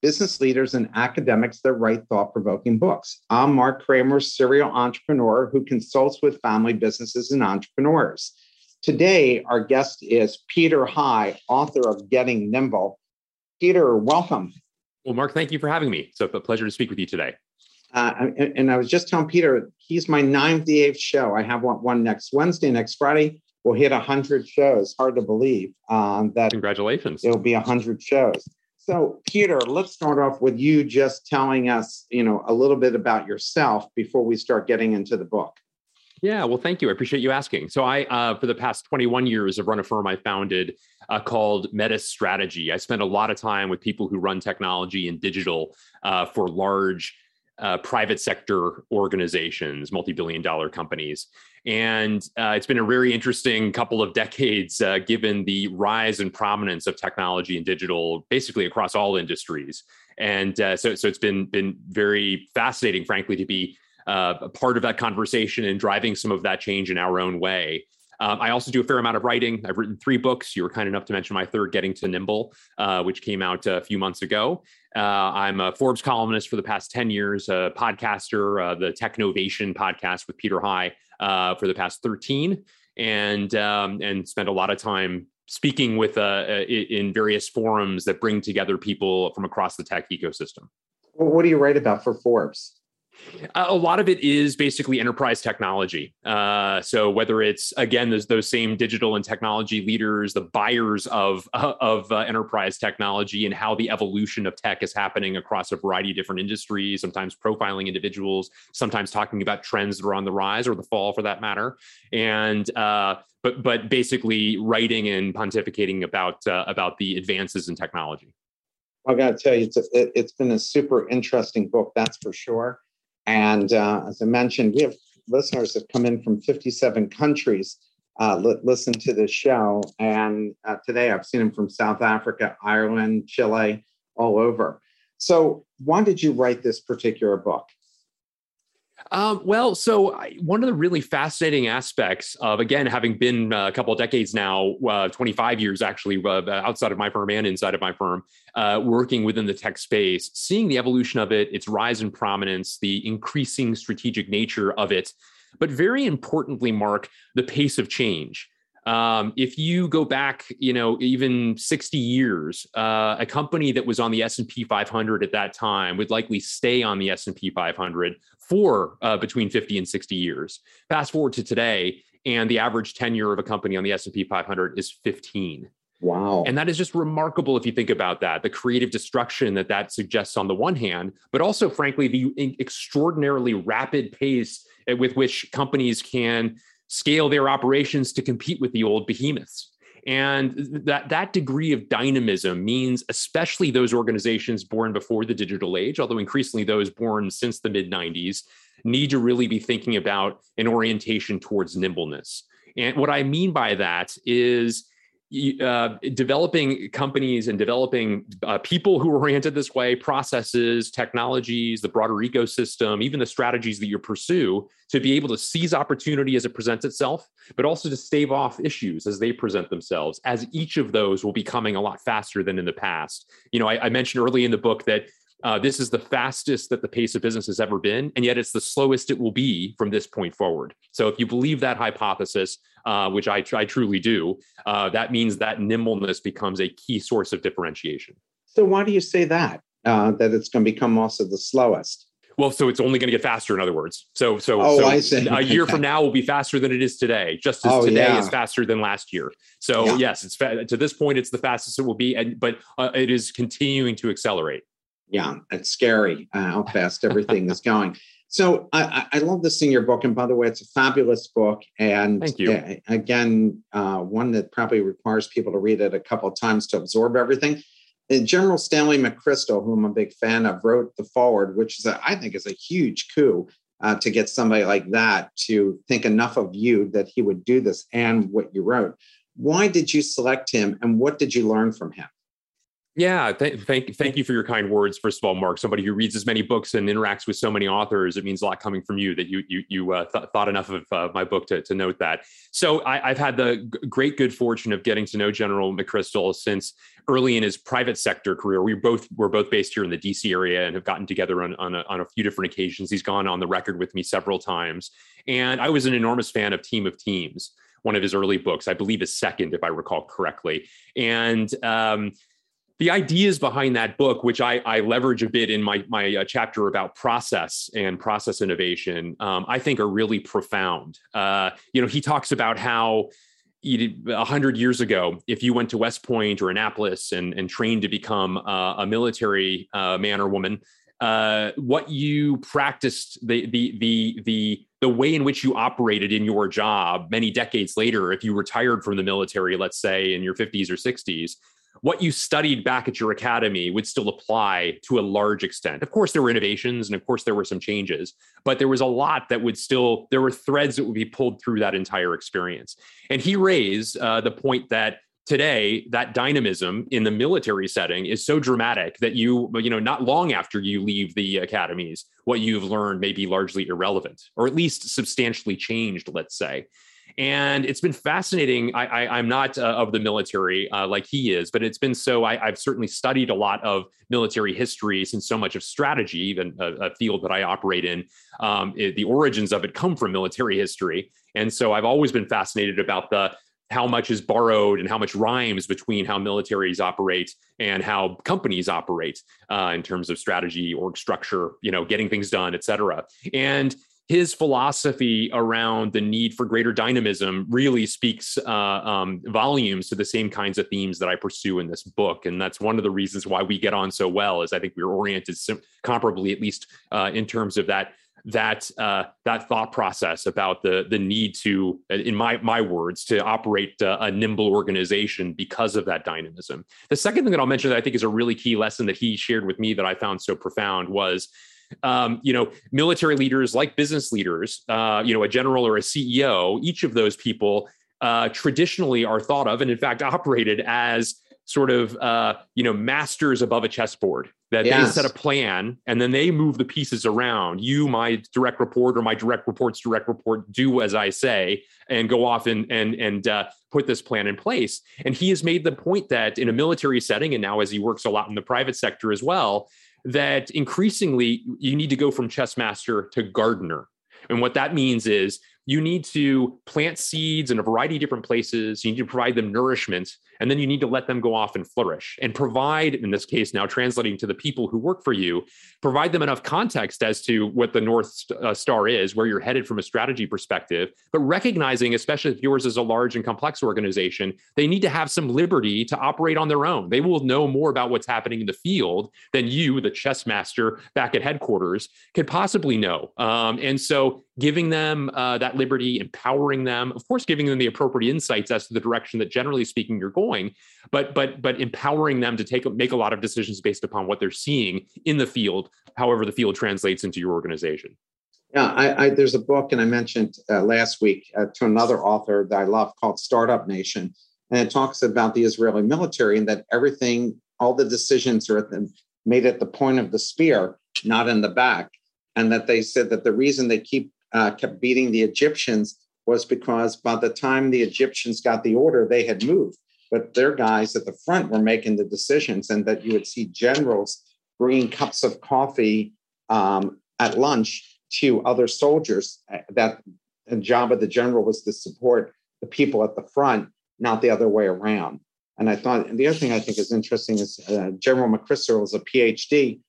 business leaders and academics that write thought-provoking books. I'm Mark Kramer, serial entrepreneur who consults with family businesses and entrepreneurs. Today, our guest is Peter High, author of Getting Nimble. Peter, welcome. Well, Mark, thank you for having me. So, a pleasure to speak with you today. And I was just telling Peter, he's my 98th show. I have one next Wednesday, next Friday. We'll hit 100 shows. Hard to believe that. Congratulations. It'll be 100 shows. So, Peter, let's start off with you just telling us, a little bit about yourself before we start getting into the book. Yeah, well, thank you. I appreciate you asking. So I, for the past 21 years, have run a firm I founded called Metastrategy. I spend a lot of time with people who run technology and digital for large private sector organizations, multi-billion-dollar companies. And it's been a very interesting couple of decades, given the rise and prominence of technology and digital, basically across all industries. And so it's been very fascinating, frankly, to be a part of that conversation and driving some of that change in our own way. I also do a fair amount of writing. I've written 3 books. You were kind enough to mention my third, Getting to Nimble, which came out a few months ago. I'm a Forbes columnist for the past 10 years, a podcaster, the Technovation podcast with Peter High for the past 13, and spent a lot of time speaking with in various forums that bring together people from across the tech ecosystem. Well, what do you write about for Forbes? A lot of it is basically enterprise technology. So whether it's, again, those same digital and technology leaders, the buyers of enterprise technology and how the evolution of tech is happening across a variety of different industries, sometimes profiling individuals, sometimes talking about trends that are on the rise or the fall for that matter. And but basically writing and pontificating about the advances in technology. Well, I got to tell you, it's been a super interesting book, that's for sure. And as I mentioned, we have listeners that come in from 57 countries, listen to this show. And today I've seen them from South Africa, Ireland, Chile, all over. So why did you write this particular book? One of the really fascinating aspects of, again, having been a couple of decades now, 25 years actually, outside of my firm and inside of my firm, working within the tech space, seeing the evolution of it, its rise in prominence, the increasing strategic nature of it, but very importantly, Mark, the pace of change. If you go back, even 60 years, a company that was on the S&P 500 at that time would likely stay on the S&P 500 for between 50 and 60 years. Fast forward to today, and the average tenure of a company on the S&P 500 is 15. Wow. And that is just remarkable if you think about that, the creative destruction that suggests on the one hand, but also, frankly, the extraordinarily rapid pace with which companies can scale their operations to compete with the old behemoths. And that degree of dynamism means especially those organizations born before the digital age, although increasingly those born since the mid-90s, need to really be thinking about an orientation towards nimbleness. And what I mean by that is developing companies and developing people who are oriented this way, processes, technologies, the broader ecosystem, even the strategies that you pursue to be able to seize opportunity as it presents itself, but also to stave off issues as they present themselves, as each of those will be coming a lot faster than in the past. I mentioned early in the book that this is the fastest that the pace of business has ever been, and yet it's the slowest it will be from this point forward. So if you believe that hypothesis, which I truly do, that means that nimbleness becomes a key source of differentiation. So why do you say that it's going to become also the slowest? Well, so it's only going to get faster, in other words. So I see. A year from now will be faster than it is today, just as is faster than last year. So yes, it's to this point, it's the fastest it will be, but it is continuing to accelerate. Yeah, it's scary how fast everything is going. So I love this in your book. And by the way, it's a fabulous book. And thank you. Again, one that probably requires people to read it a couple of times to absorb everything. General Stanley McChrystal, whom I'm a big fan of, wrote the foreword, which is I think is a huge coup to get somebody like that to think enough of you that he would do this and what you wrote. Why did you select him and what did you learn from him? Yeah, thank you for your kind words. First of all, Mark, somebody who reads as many books and interacts with so many authors, it means a lot coming from you that you thought enough of my book to note that. So I've had the great good fortune of getting to know General McChrystal since early in his private sector career. We're both based here in the DC area and have gotten together on a few different occasions. He's gone on the record with me several times, and I was an enormous fan of Team of Teams, one of his early books, I believe his second, if I recall correctly, and. The ideas behind that book, which I leverage a bit in my chapter about process and process innovation, I think are really profound. He talks about how 100 years ago, if you went to West Point or Annapolis and trained to become a military man or woman, what you practiced, the way in which you operated in your job many decades later, if you retired from the military, let's say in your 50s or 60s, what you studied back at your academy would still apply to a large extent. Of course, there were innovations and of course, there were some changes, but there was a lot that would still, there were threads that would be pulled through that entire experience. And he raised the point that today, that dynamism in the military setting is so dramatic that you not long after you leave the academies, what you've learned may be largely irrelevant or at least substantially changed, let's say. And it's been fascinating. I'm not of the military like he is, but it's been so. I've certainly studied a lot of military history since so much of strategy, even a field that I operate in, the origins of it come from military history. And so I've always been fascinated about how much is borrowed and how much rhymes between how militaries operate and how companies operate in terms of strategy, org structure, getting things done, et cetera. And his philosophy around the need for greater dynamism really speaks volumes to the same kinds of themes that I pursue in this book. And that's one of the reasons why we get on so well, is I think we're oriented comparably, at least in terms of that thought process about the need to, in my words, to operate a nimble organization because of that dynamism. The second thing that I'll mention that I think is a really key lesson that he shared with me that I found so profound was military leaders like business leaders, a general or a CEO, each of those people traditionally are thought of and in fact operated as sort of, masters above a chessboard, that yes. They set a plan and then they move the pieces around. You, my direct report or my direct report's direct report, do as I say and go off and put this plan in place. And he has made the point that in a military setting, and now as he works a lot in the private sector as well, that increasingly you need to go from chess master to gardener. And what that means is you need to plant seeds in a variety of different places. You need to provide them nourishment, and then you need to let them go off and flourish and provide, in this case now translating to the people who work for you, provide them enough context as to what the North Star is, where you're headed from a strategy perspective, but recognizing, especially if yours is a large and complex organization, they need to have some liberty to operate on their own. They will know more about what's happening in the field than you, the chess master back at headquarters, could possibly know. And so giving them that liberty, empowering them, of course, giving them the appropriate insights as to the direction that generally speaking you're going, but empowering them to make a lot of decisions based upon what they're seeing in the field, however the field translates into your organization. Yeah, there's a book, and I mentioned last week to another author that I love called Startup Nation, and it talks about the Israeli military and that everything, all the decisions are made at the point of the spear, not in the back, and that they said that the reason they kept beating the Egyptians was because by the time the Egyptians got the order, they had moved. But their guys at the front were making the decisions, and that you would see generals bringing cups of coffee at lunch to other soldiers. That the job of the general was to support the people at the front, not the other way around. And the other thing I think is interesting is General McChrystal is a PhD,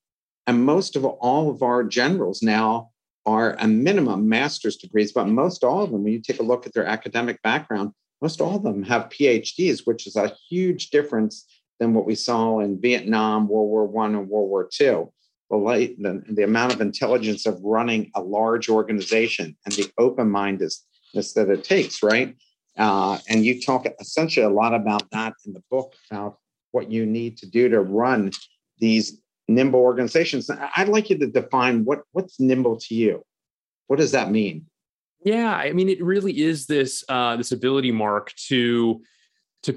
and most of all of our generals now are a minimum master's degrees, but most all of them, when you take a look at their academic background, most all of them have PhDs, which is a huge difference than what we saw in Vietnam, World War I, and World War II. The amount of intelligence of running a large organization and the open-mindedness that it takes, right? And you talk essentially a lot about that in the book, about what you need to do to run these nimble organizations. I'd like you to define what's nimble to you. What does that mean? Yeah, I mean, it really is this this ability, Mark, to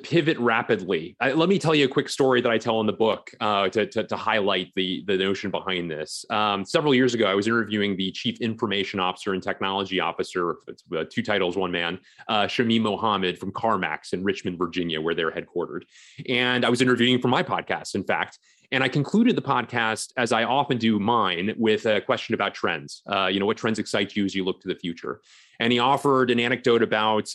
pivot rapidly. Let me tell you a quick story that I tell in the book to highlight the notion behind this. Several years ago, I was interviewing the Chief Information Officer and Technology Officer, it's, two titles, one man, Shamim Mohammed from CarMax in Richmond, Virginia, where they're headquartered. And I was interviewing for my podcast, in fact. And I concluded the podcast, as I often do mine, with a question about trends. What trends excite you as you look to the future? And he offered an anecdote about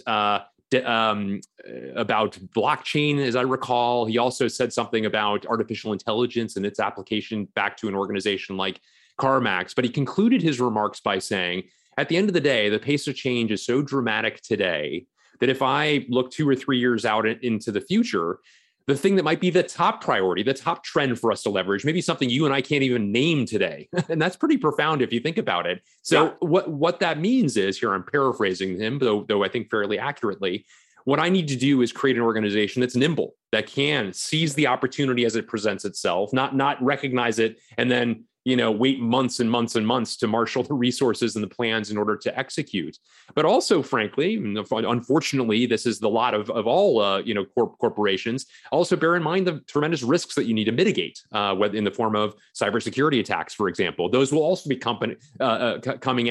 blockchain, as I recall. He also said something about artificial intelligence and its application back to an organization like CarMax. But he concluded his remarks by saying, at the end of the day, the pace of change is so dramatic today that if I look 2 or 3 years out into the future, the thing that might be the top priority, the top trend for us to leverage, maybe something you and I can't even name today. And that's pretty profound if you think about it. So yeah. What that means is, here I'm paraphrasing him, though I think fairly accurately, what I need to do is create an organization that's nimble, that can seize the opportunity as it presents itself, not recognize it, and then wait months and months and months to marshal the resources and the plans in order to execute. But also, frankly, unfortunately, this is the lot of all corporations. Also, bear in mind the tremendous risks that you need to mitigate, whether in the form of cybersecurity attacks, for example. Those will also be coming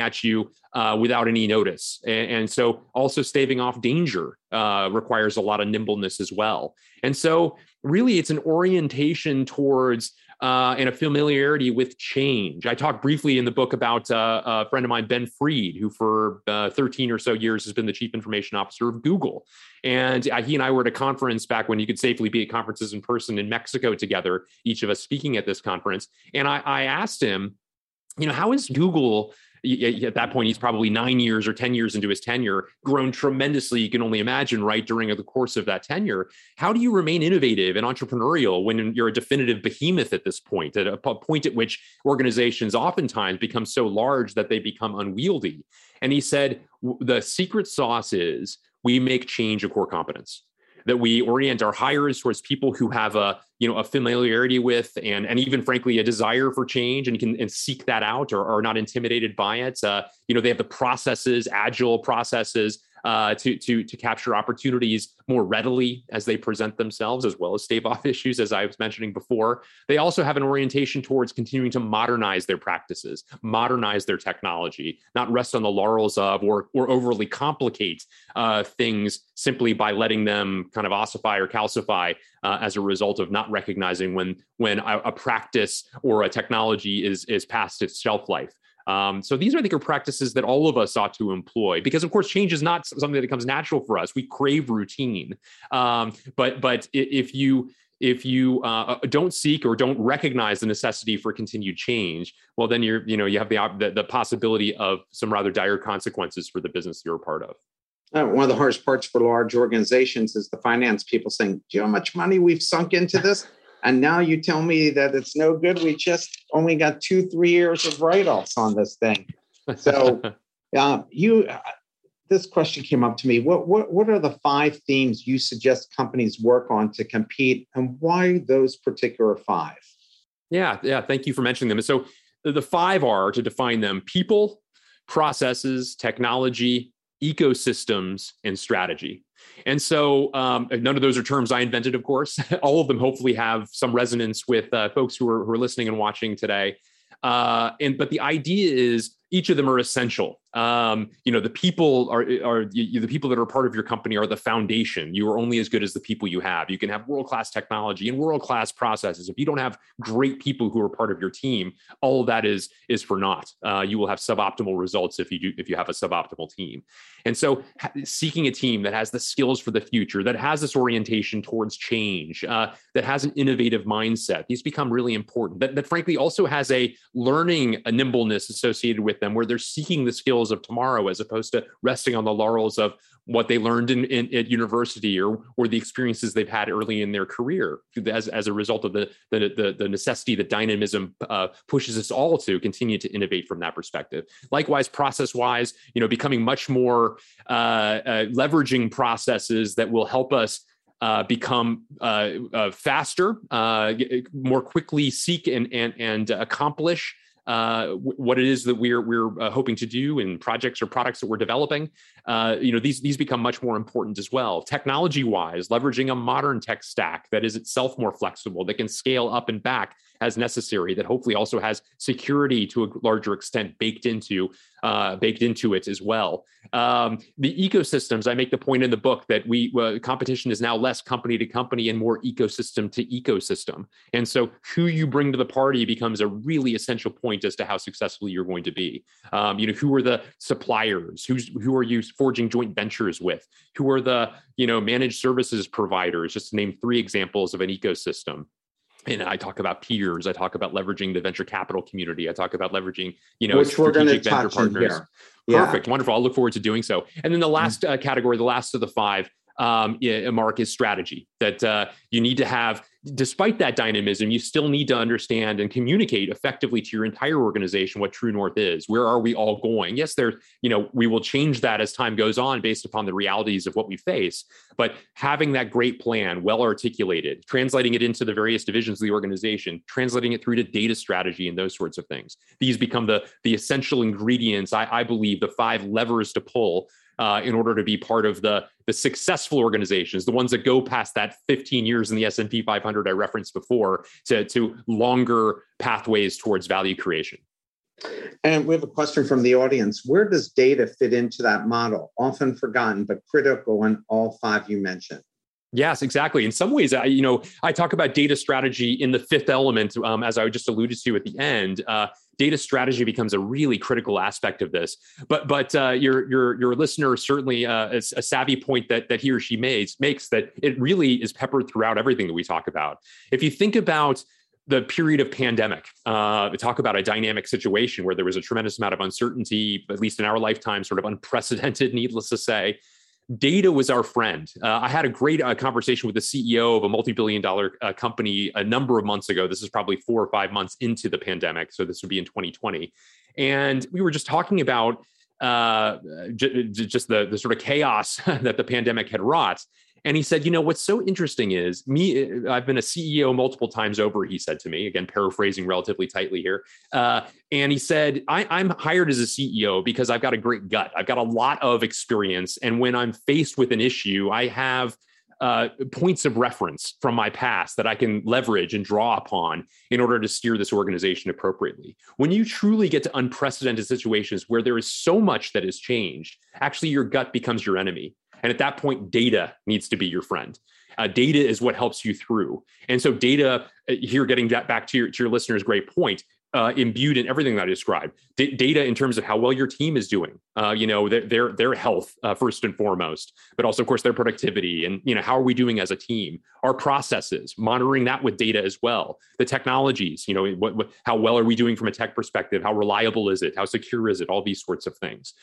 at you without any notice, and so also staving off danger requires a lot of nimbleness as well. And so, really, it's an orientation towards. And a familiarity with change. I talked briefly in the book about a friend of mine, Ben Fried, who for 13 or so years has been the Chief Information Officer of Google. And he and I were at a conference back when you could safely be at conferences in person in Mexico together, each of us speaking at this conference. And I asked him, how is Google, at that point, he's probably 9 years or 10 years into his tenure, grown tremendously, you can only imagine, right, during the course of that tenure. How do you remain innovative and entrepreneurial when you're a definitive behemoth at this point, at a point at which organizations oftentimes become so large that they become unwieldy? And he said, the secret sauce is we make change a core competence. That we orient our hires towards people who have a familiarity with and even frankly a desire for change and can seek that out or are not intimidated by it. They have the processes, agile processes to capture opportunities more readily as they present themselves, as well as stave off issues, as I was mentioning before. They also have an orientation towards continuing to modernize their practices, modernize their technology, not rest on the laurels of or overly complicate things simply by letting them kind of ossify or calcify as a result of not recognizing when a practice or a technology is past its shelf life. So these, I think, are practices that all of us ought to employ because, of course, change is not something that comes natural for us. We crave routine. But if you don't seek or don't recognize the necessity for continued change, well, then you have the possibility of some rather dire consequences for the business you're a part of. One of the hardest parts for large organizations is the finance people saying, "Do you know how much money we've sunk into this?" And now you tell me that it's no good. We just only got 2-3 years of write-offs on this thing. So this question came up to me. What are the 5 themes you suggest companies work on to compete, and why those particular 5? Yeah. Thank you for mentioning them. And so the 5 are, to define them, people, processes, technology, ecosystems, and strategy. And so none of those are terms I invented, of course. All of them hopefully have some resonance with folks who are listening and watching today. But the idea is each of them are essential. The people are the people that are part of your company are the foundation. You are only as good as the people you have. You can have world-class technology and world-class processes. If you don't have great people who are part of your team, all of that is for naught. You will have suboptimal results if you have a suboptimal team. And so seeking a team that has the skills for the future, that has this orientation towards change, that has an innovative mindset, these become really important. That frankly also has a nimbleness associated with them, where they're seeking the skills of tomorrow, as opposed to resting on the laurels of what they learned at university or the experiences they've had early in their career, as a result of the necessity that dynamism pushes us all to continue to innovate from that perspective. Likewise, process-wise, becoming much more leveraging processes that will help us become faster, more quickly seek and accomplish what it is that we're hoping to do in projects or products that we're developing. These become much more important as well. Technology-wise, leveraging a modern tech stack that is itself more flexible, that can scale up and back as necessary, that hopefully also has security to a larger extent baked into it as well. The ecosystems, I make the point in the book that competition is now less company to company and more ecosystem to ecosystem. And so who you bring to the party becomes a really essential point as to how successful you're going to be. Who are the suppliers? Who are you forging joint ventures with? Who are the managed services providers? Just to name three examples of an ecosystem. And I talk about peers. I talk about leveraging the venture capital community. I talk about leveraging, which we're going to touch on here. Yeah. Perfect, wonderful. I'll look forward to doing so. And then the last category, the last of the five, Mark, is strategy. That you need to have. Despite that dynamism, you still need to understand and communicate effectively to your entire organization what True North is. Where are we all going? Yes, we will change that as time goes on based upon the realities of what we face. But having that great plan, well articulated, translating it into the various divisions of the organization, translating it through to data strategy and those sorts of things. These become the essential ingredients, I believe, the five levers to pull in order to be part of the successful organizations, the ones that go past that 15 years in the S&P 500 I referenced before to longer pathways towards value creation. And we have a question from the audience. Where does data fit into that model? Often forgotten, but critical in all five you mentioned. Yes, exactly. In some ways, I talk about data strategy in the fifth element, as I just alluded to at the end. Data strategy becomes a really critical aspect of this. But your listener certainly is a savvy point that he or she makes that it really is peppered throughout everything that we talk about. If you think about the period of pandemic, we talk about a dynamic situation where there was a tremendous amount of uncertainty, at least in our lifetime, sort of unprecedented, needless to say. Data was our friend. I had a great conversation with the CEO of a multi-billion-dollar company a number of months ago. This is probably 4 or 5 months into the pandemic, so this would be in 2020. And we were just talking about just the sort of chaos that the pandemic had wrought. And he said, what's so interesting is I've been a CEO multiple times over, he said to me, again, paraphrasing relatively tightly here. And he said, I'm hired as a CEO because I've got a great gut. I've got a lot of experience. And when I'm faced with an issue, I have points of reference from my past that I can leverage and draw upon in order to steer this organization appropriately. When you truly get to unprecedented situations where there is so much that has changed, actually your gut becomes your enemy. And at that point, data needs to be your friend. Data is what helps you through. And so data, here getting that back to your listener's great point, imbued in everything that I described. Data in terms of how well your team is doing, their health first and foremost, but also, of course, their productivity and, how are we doing as a team? Our processes, monitoring that with data as well. The technologies, how well are we doing from a tech perspective? How reliable is it? How secure is it? All these sorts of things.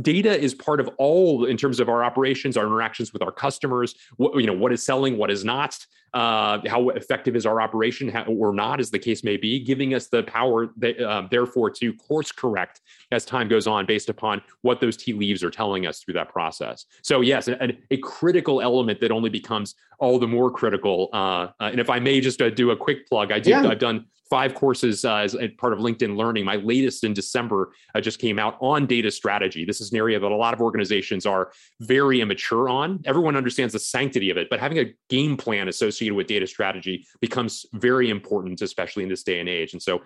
Data is part of all in terms of our operations, our interactions with our customers, what is selling, what is not. How effective is our operation or not, as the case may be, giving us the power, therefore, to course correct as time goes on based upon what those tea leaves are telling us through that process. So, yes, a critical element that only becomes all the more critical. And if I may just do a quick plug, I've done 5 courses as part of LinkedIn Learning. My latest in December just came out on data strategy. This is an area that a lot of organizations are very immature on. Everyone understands the sanctity of it, but having a game plan associated with data strategy becomes very important, especially in this day and age. And so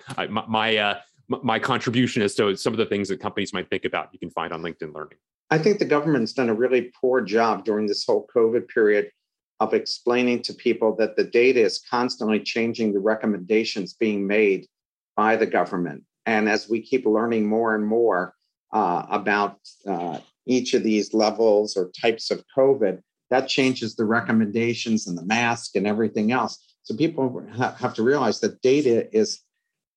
my contribution as to some of the things that companies might think about, you can find on LinkedIn Learning. I think the government's done a really poor job during this whole COVID period of explaining to people that the data is constantly changing the recommendations being made by the government. And as we keep learning more and more about each of these levels or types of COVID, that changes the recommendations and the mask and everything else. So people have to realize that data is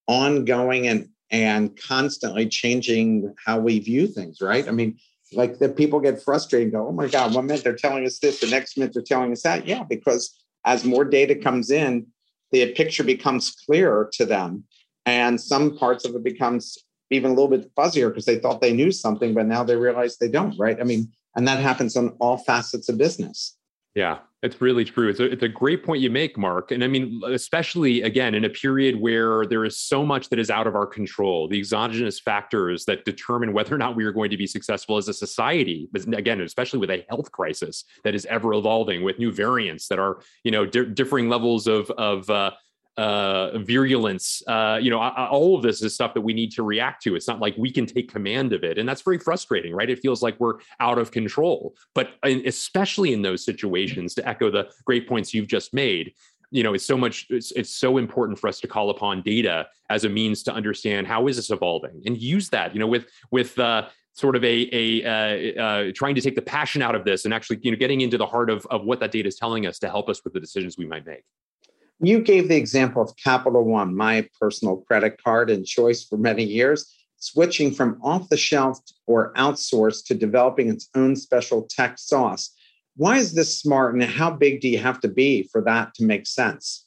ongoing and constantly changing how we view things, right? I mean, like the people get frustrated and go, oh my God, one minute they're telling us this, the next minute they're telling us that. Yeah, because as more data comes in, the picture becomes clearer to them. And some parts of it becomes even a little bit fuzzier because they thought they knew something, but now they realize they don't, right? I mean, and that happens on all facets of business. Yeah, it's really true. It's a great point you make, Mark. And I mean, especially again, in a period where there is so much that is out of our control, the exogenous factors that determine whether or not we are going to be successful as a society, but again, especially with a health crisis that is ever evolving with new variants that are, differing levels of virulence. All of this is stuff that we need to react to. It's not like we can take command of it. And that's very frustrating, right? It feels like we're out of control. But especially in those situations, to echo the great points you've just made, it's so important for us to call upon data as a means to understand how is this evolving and use that, with trying to take the passion out of this and actually, getting into the heart of what that data is telling us to help us with the decisions we might make. You gave the example of Capital One, my personal credit card and choice for many years, switching from off-the-shelf or outsourced to developing its own special tech sauce. Why is this smart, and how big do you have to be for that to make sense?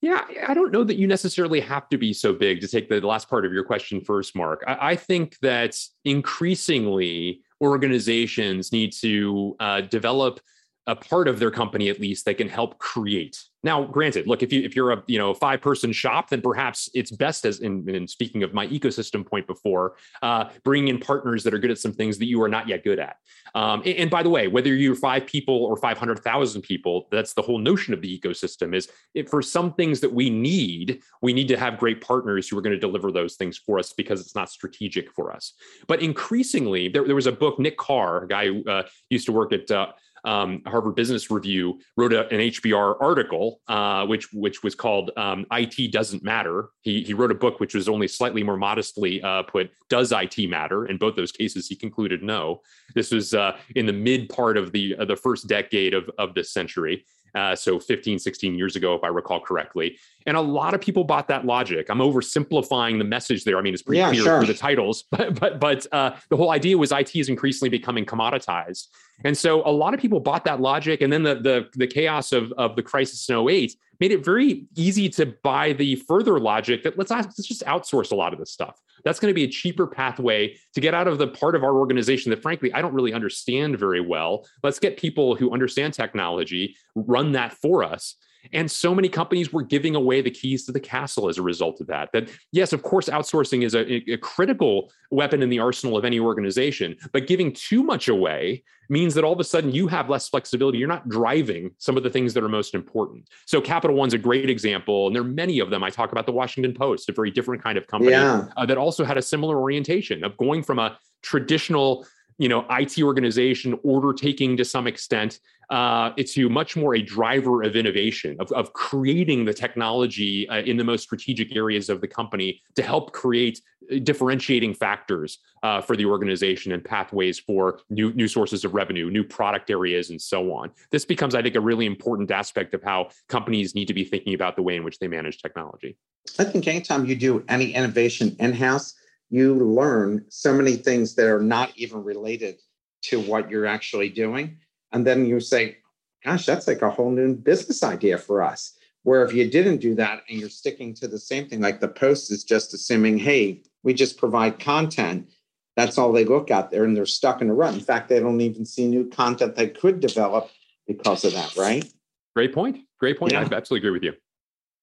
Yeah, I don't know that you necessarily have to be so big, to take the last part of your question first, Mark. I think that increasingly organizations need to develop a part of their company, at least, that can help create. Now, granted, look, if you're a five-person shop, then perhaps it's best, as in speaking of my ecosystem point before, bringing in partners that are good at some things that you are not yet good at. And by the way, whether you're 5 people or 500,000 people, that's the whole notion of the ecosystem, is for some things that we need to have great partners who are going to deliver those things for us, because it's not strategic for us. But increasingly, there was a book, Nick Carr, a guy who used to work at Harvard Business Review, wrote an HBR article, which was called "IT Doesn't Matter." He wrote a book which was only slightly more modestly put, "Does IT Matter?" In both those cases, he concluded no. This was in the mid part of the first decade of this century. So 15, 16 years ago, if I recall correctly. And a lot of people bought that logic. I'm oversimplifying the message there. I mean, it's pretty clear through the titles, but the whole idea was IT is increasingly becoming commoditized. And so a lot of people bought that logic. And then the chaos of the crisis in 2008 made it very easy to buy the further logic that let's just outsource a lot of this stuff. That's going to be a cheaper pathway to get out of the part of our organization that, frankly, I don't really understand very well. Let's get people who understand technology, run that for us. And so many companies were giving away the keys to the castle as a result of that. That, yes, of course, outsourcing is a critical weapon in the arsenal of any organization, but giving too much away means that all of a sudden you have less flexibility. You're not driving some of the things that are most important. So Capital One's a great example, and there are many of them. I talk about the Washington Post, a very different kind of company that also had a similar orientation of going from a traditional IT organization, order taking to some extent, to much more a driver of innovation, of creating the technology in the most strategic areas of the company to help create differentiating factors for the organization and pathways for new sources of revenue, new product areas, and so on. This becomes, I think, a really important aspect of how companies need to be thinking about the way in which they manage technology. I think anytime you do any innovation in-house, you learn so many things that are not even related to what you're actually doing. And then you say, gosh, that's like a whole new business idea for us. Where if you didn't do that and you're sticking to the same thing, like the Post is just assuming, hey, we just provide content. That's all they look out there, and they're stuck in a rut. In fact, they don't even see new content they could develop because of that, right? Great point. Yeah. I absolutely agree with you.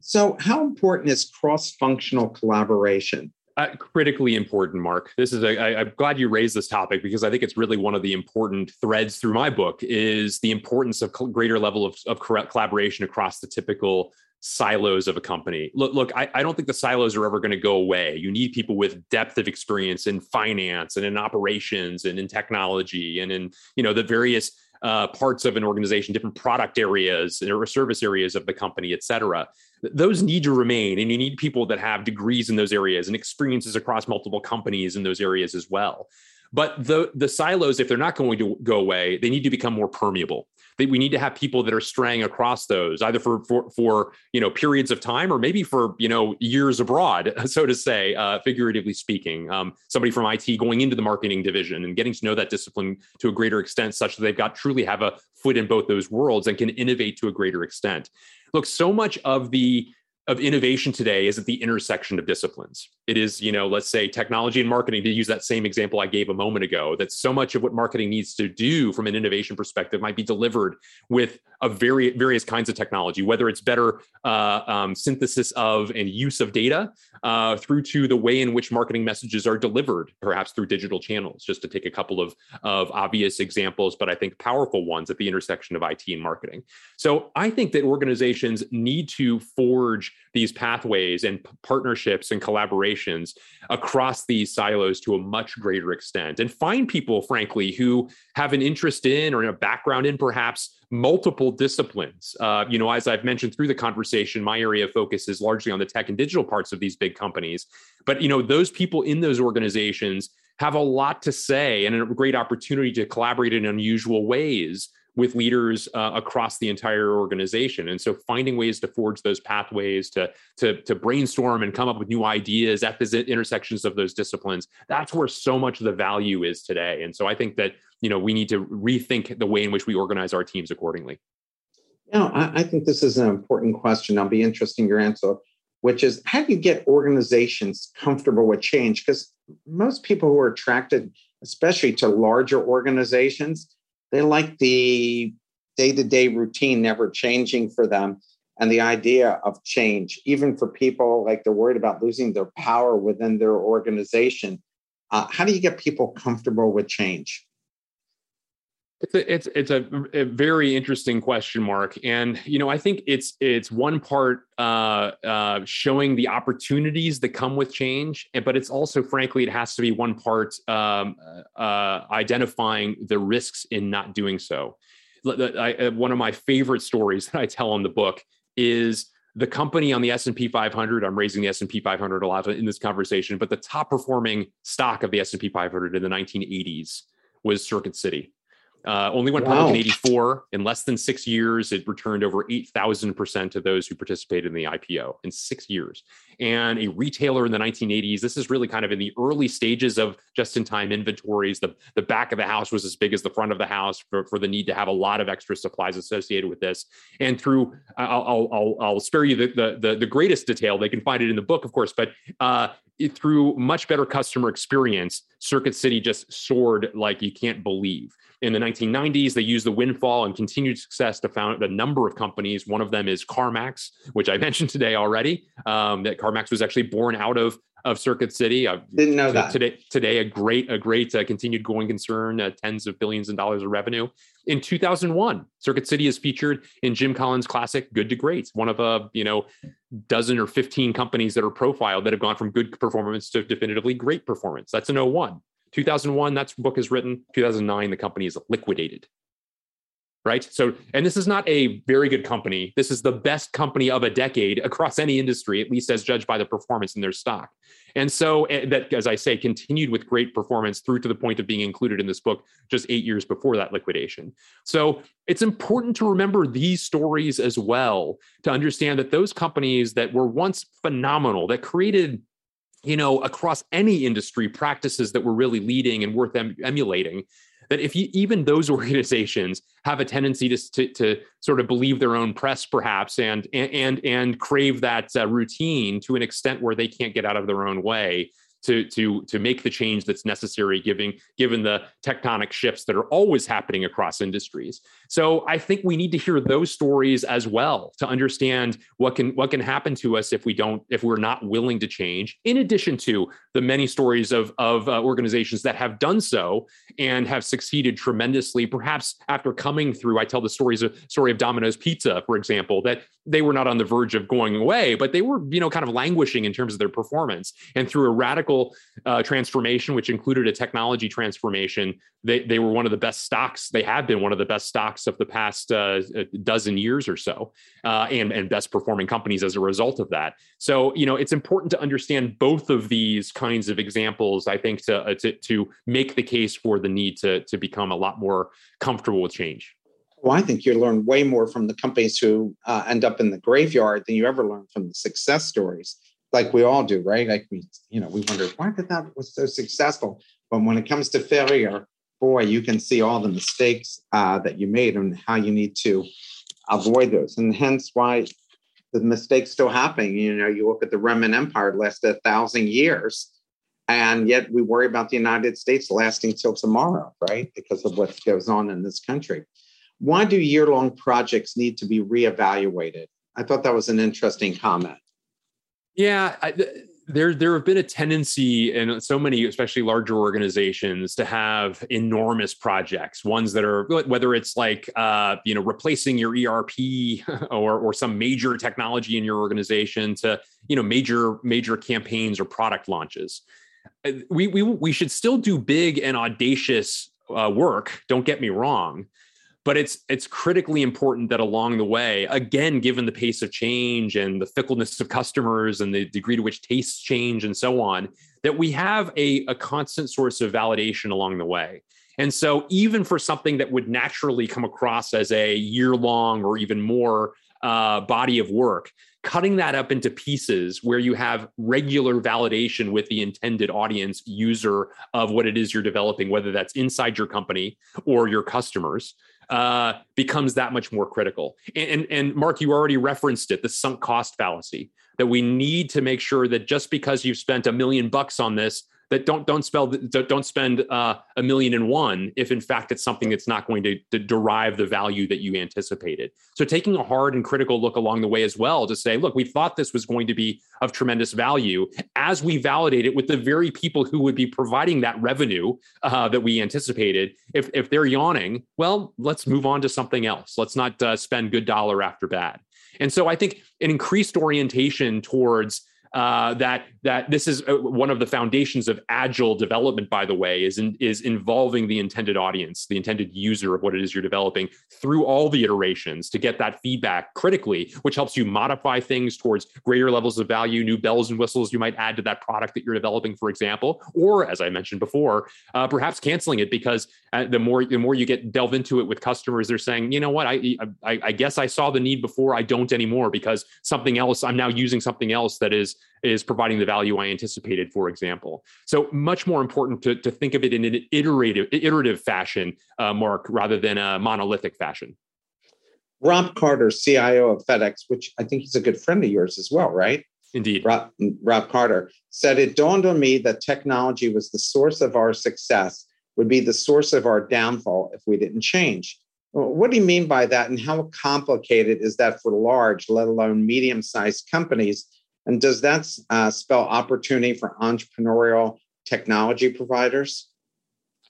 So how important is cross-functional collaboration? Critically important, Mark. This is I'm glad you raised this topic, because I think it's really one of the important threads through my book is the importance of greater level of collaboration across the typical silos of a company. Look, I don't think the silos are ever going to go away. You need people with depth of experience in finance and in operations and in technology and in the various parts of an organization, different product areas or service areas of the company, et cetera. Those need to remain, and you need people that have degrees in those areas and experiences across multiple companies in those areas as well. But the silos, if they're not going to go away, they need to become more permeable. We need to have people that are straying across those, either for periods of time or maybe for years abroad, so to say, figuratively speaking. Somebody from IT going into the marketing division and getting to know that discipline to a greater extent, such that they've truly have a foot in both those worlds and can innovate to a greater extent. Look, so much of the of innovation today is at the intersection of disciplines. It is, you know, let's say technology and marketing, to use that same example I gave a moment ago, that so much of what marketing needs to do from an innovation perspective might be delivered with a various kinds of technology, whether it's better synthesis of and use of data through to the way in which marketing messages are delivered, perhaps through digital channels, just to take a couple of obvious examples, but I think powerful ones at the intersection of IT and marketing. So I think that organizations need to forge these pathways and partnerships and collaborations across these silos to a much greater extent, and find people, frankly, who have an interest in or in a background in perhaps multiple disciplines. You know, as I've mentioned through the conversation, my area of focus is largely on the tech and digital parts of these big companies. But, you know, those people in those organizations have a lot to say and a great opportunity to collaborate in unusual ways with leaders across the entire organization. And so finding ways to forge those pathways, to brainstorm and come up with new ideas at the intersections of those disciplines, that's where so much of the value is today. And so I think that, you know, we need to rethink the way in which we organize our teams accordingly. No, I think this is an important question. I'll be interested in your answer, which is how do you get organizations comfortable with change? Because most people who are attracted, especially to larger organizations, they like the day-to-day routine never changing for them, and the idea of change, even for people like they're worried about losing their power within their organization. How do you get people comfortable with change? It's a very interesting question, Mark. And, you know, I think it's one part showing the opportunities that come with change, but it's also, frankly, it has to be one part identifying the risks in not doing so. One of my favorite stories that I tell in the book is the company on the S&P 500, I'm raising the S&P 500 a lot in this conversation, but the top performing stock of the S&P 500 in the 1980s was Circuit City. Only went public in 1984. In less than 6 years, it returned over 8,000% to those who participated in the IPO in 6 years. And a retailer in the 1980s, this is really kind of in the early stages of just-in-time inventories. The back of the house was as big as the front of the house for the need to have a lot of extra supplies associated with this. And through, I'll spare you the greatest detail. They can find it in the book, of course, but through much better customer experience, Circuit City just soared like you can't believe. In the 1990s, they used the windfall and continued success to found a number of companies. One of them is CarMax, which I mentioned today already, that CarMax was actually born out of Circuit City. Didn't know that. Today, a great continued going concern, tens of billions of dollars of revenue. In 2001, Circuit City is featured in Jim Collins' classic Good to Great, one of a dozen or 15 companies that are profiled that have gone from good performance to definitively great performance. That's in 2001. 2001, that book is written. 2009, the company is liquidated. Right? So, and this is not a very good company. This is the best company of a decade across any industry, at least as judged by the performance in their stock. And so that, as I say, continued with great performance through to the point of being included in this book just 8 years before that liquidation. So it's important to remember these stories as well, to understand that those companies that were once phenomenal, that created, you know, across any industry, practices that were really leading and worth emulating, that if you, even those organizations have a tendency to sort of believe their own press, perhaps, and crave that routine to an extent where they can't get out of their own way to make the change that's necessary, given the tectonic shifts that are always happening across industries. So I think we need to hear those stories as well to understand what can happen to us if we're not willing to change, in addition to the many stories of organizations that have done so and have succeeded tremendously, perhaps after coming through. I tell the story of Domino's Pizza, for example, that they were not on the verge of going away, but they were, kind of languishing in terms of their performance. And through a radical transformation, which included a technology transformation, they were one of the best stocks. They have been one of the best stocks of the past dozen years or so, and best performing companies as a result of that. So, it's important to understand both of these kinds of examples, I think, to make the case for the need to become a lot more comfortable with change. Well, I think you learn way more from the companies who end up in the graveyard than you ever learn from the success stories, like we all do, right? Like we wonder why that was so successful. But when it comes to failure, boy, you can see all the mistakes that you made and how you need to avoid those. And hence why the mistake's still happening. You know, you look at the Roman Empire, lasted 1,000 years. And yet we worry about the United States lasting till tomorrow, right? Because of what goes on in this country. Why do year-long projects need to be reevaluated? I thought that was an interesting comment. Yeah, there have been a tendency in so many, especially larger organizations, to have enormous projects, ones that are, whether it's like, replacing your ERP or some major technology in your organization to, major campaigns or product launches. We should still do big and audacious work. Don't get me wrong. But it's critically important that along the way, again, given the pace of change and the fickleness of customers and the degree to which tastes change and so on, that we have a constant source of validation along the way. And so even for something that would naturally come across as a year-long or even more body of work, cutting that up into pieces where you have regular validation with the intended audience user of what it is you're developing, whether that's inside your company or your customers, becomes that much more critical. And Mark, you already referenced it, the sunk cost fallacy, that we need to make sure that just because you've spent $1 million on this, that don't spend $1,000,001 if in fact it's something that's not going to derive the value that you anticipated. So taking a hard and critical look along the way as well to say, look, we thought this was going to be of tremendous value as we validate it with the very people who would be providing that revenue that we anticipated. If they're yawning, well, let's move on to something else. Let's not spend good dollar after bad. And so I think an increased orientation towards that this is one of the foundations of agile development, by the way, is involving the intended audience, the intended user of what it is you're developing through all the iterations to get that feedback critically, which helps you modify things towards greater levels of value, new bells and whistles you might add to that product that you're developing, for example, or as I mentioned before, perhaps canceling it because the more you delve into it with customers, they're saying, you know what, I guess I saw the need before, I don't anymore because something else, I'm now using something else that is providing the value I anticipated, for example. So much more important to think of it in an iterative fashion, Mark, rather than a monolithic fashion. Rob Carter, CIO of FedEx, which I think he's a good friend of yours as well, right? Indeed. Rob Carter said, it dawned on me that technology was the source of our success, would be the source of our downfall if we didn't change. What do you mean by that? And how complicated is that for large, let alone medium-sized companies? And does that spell opportunity for entrepreneurial technology providers?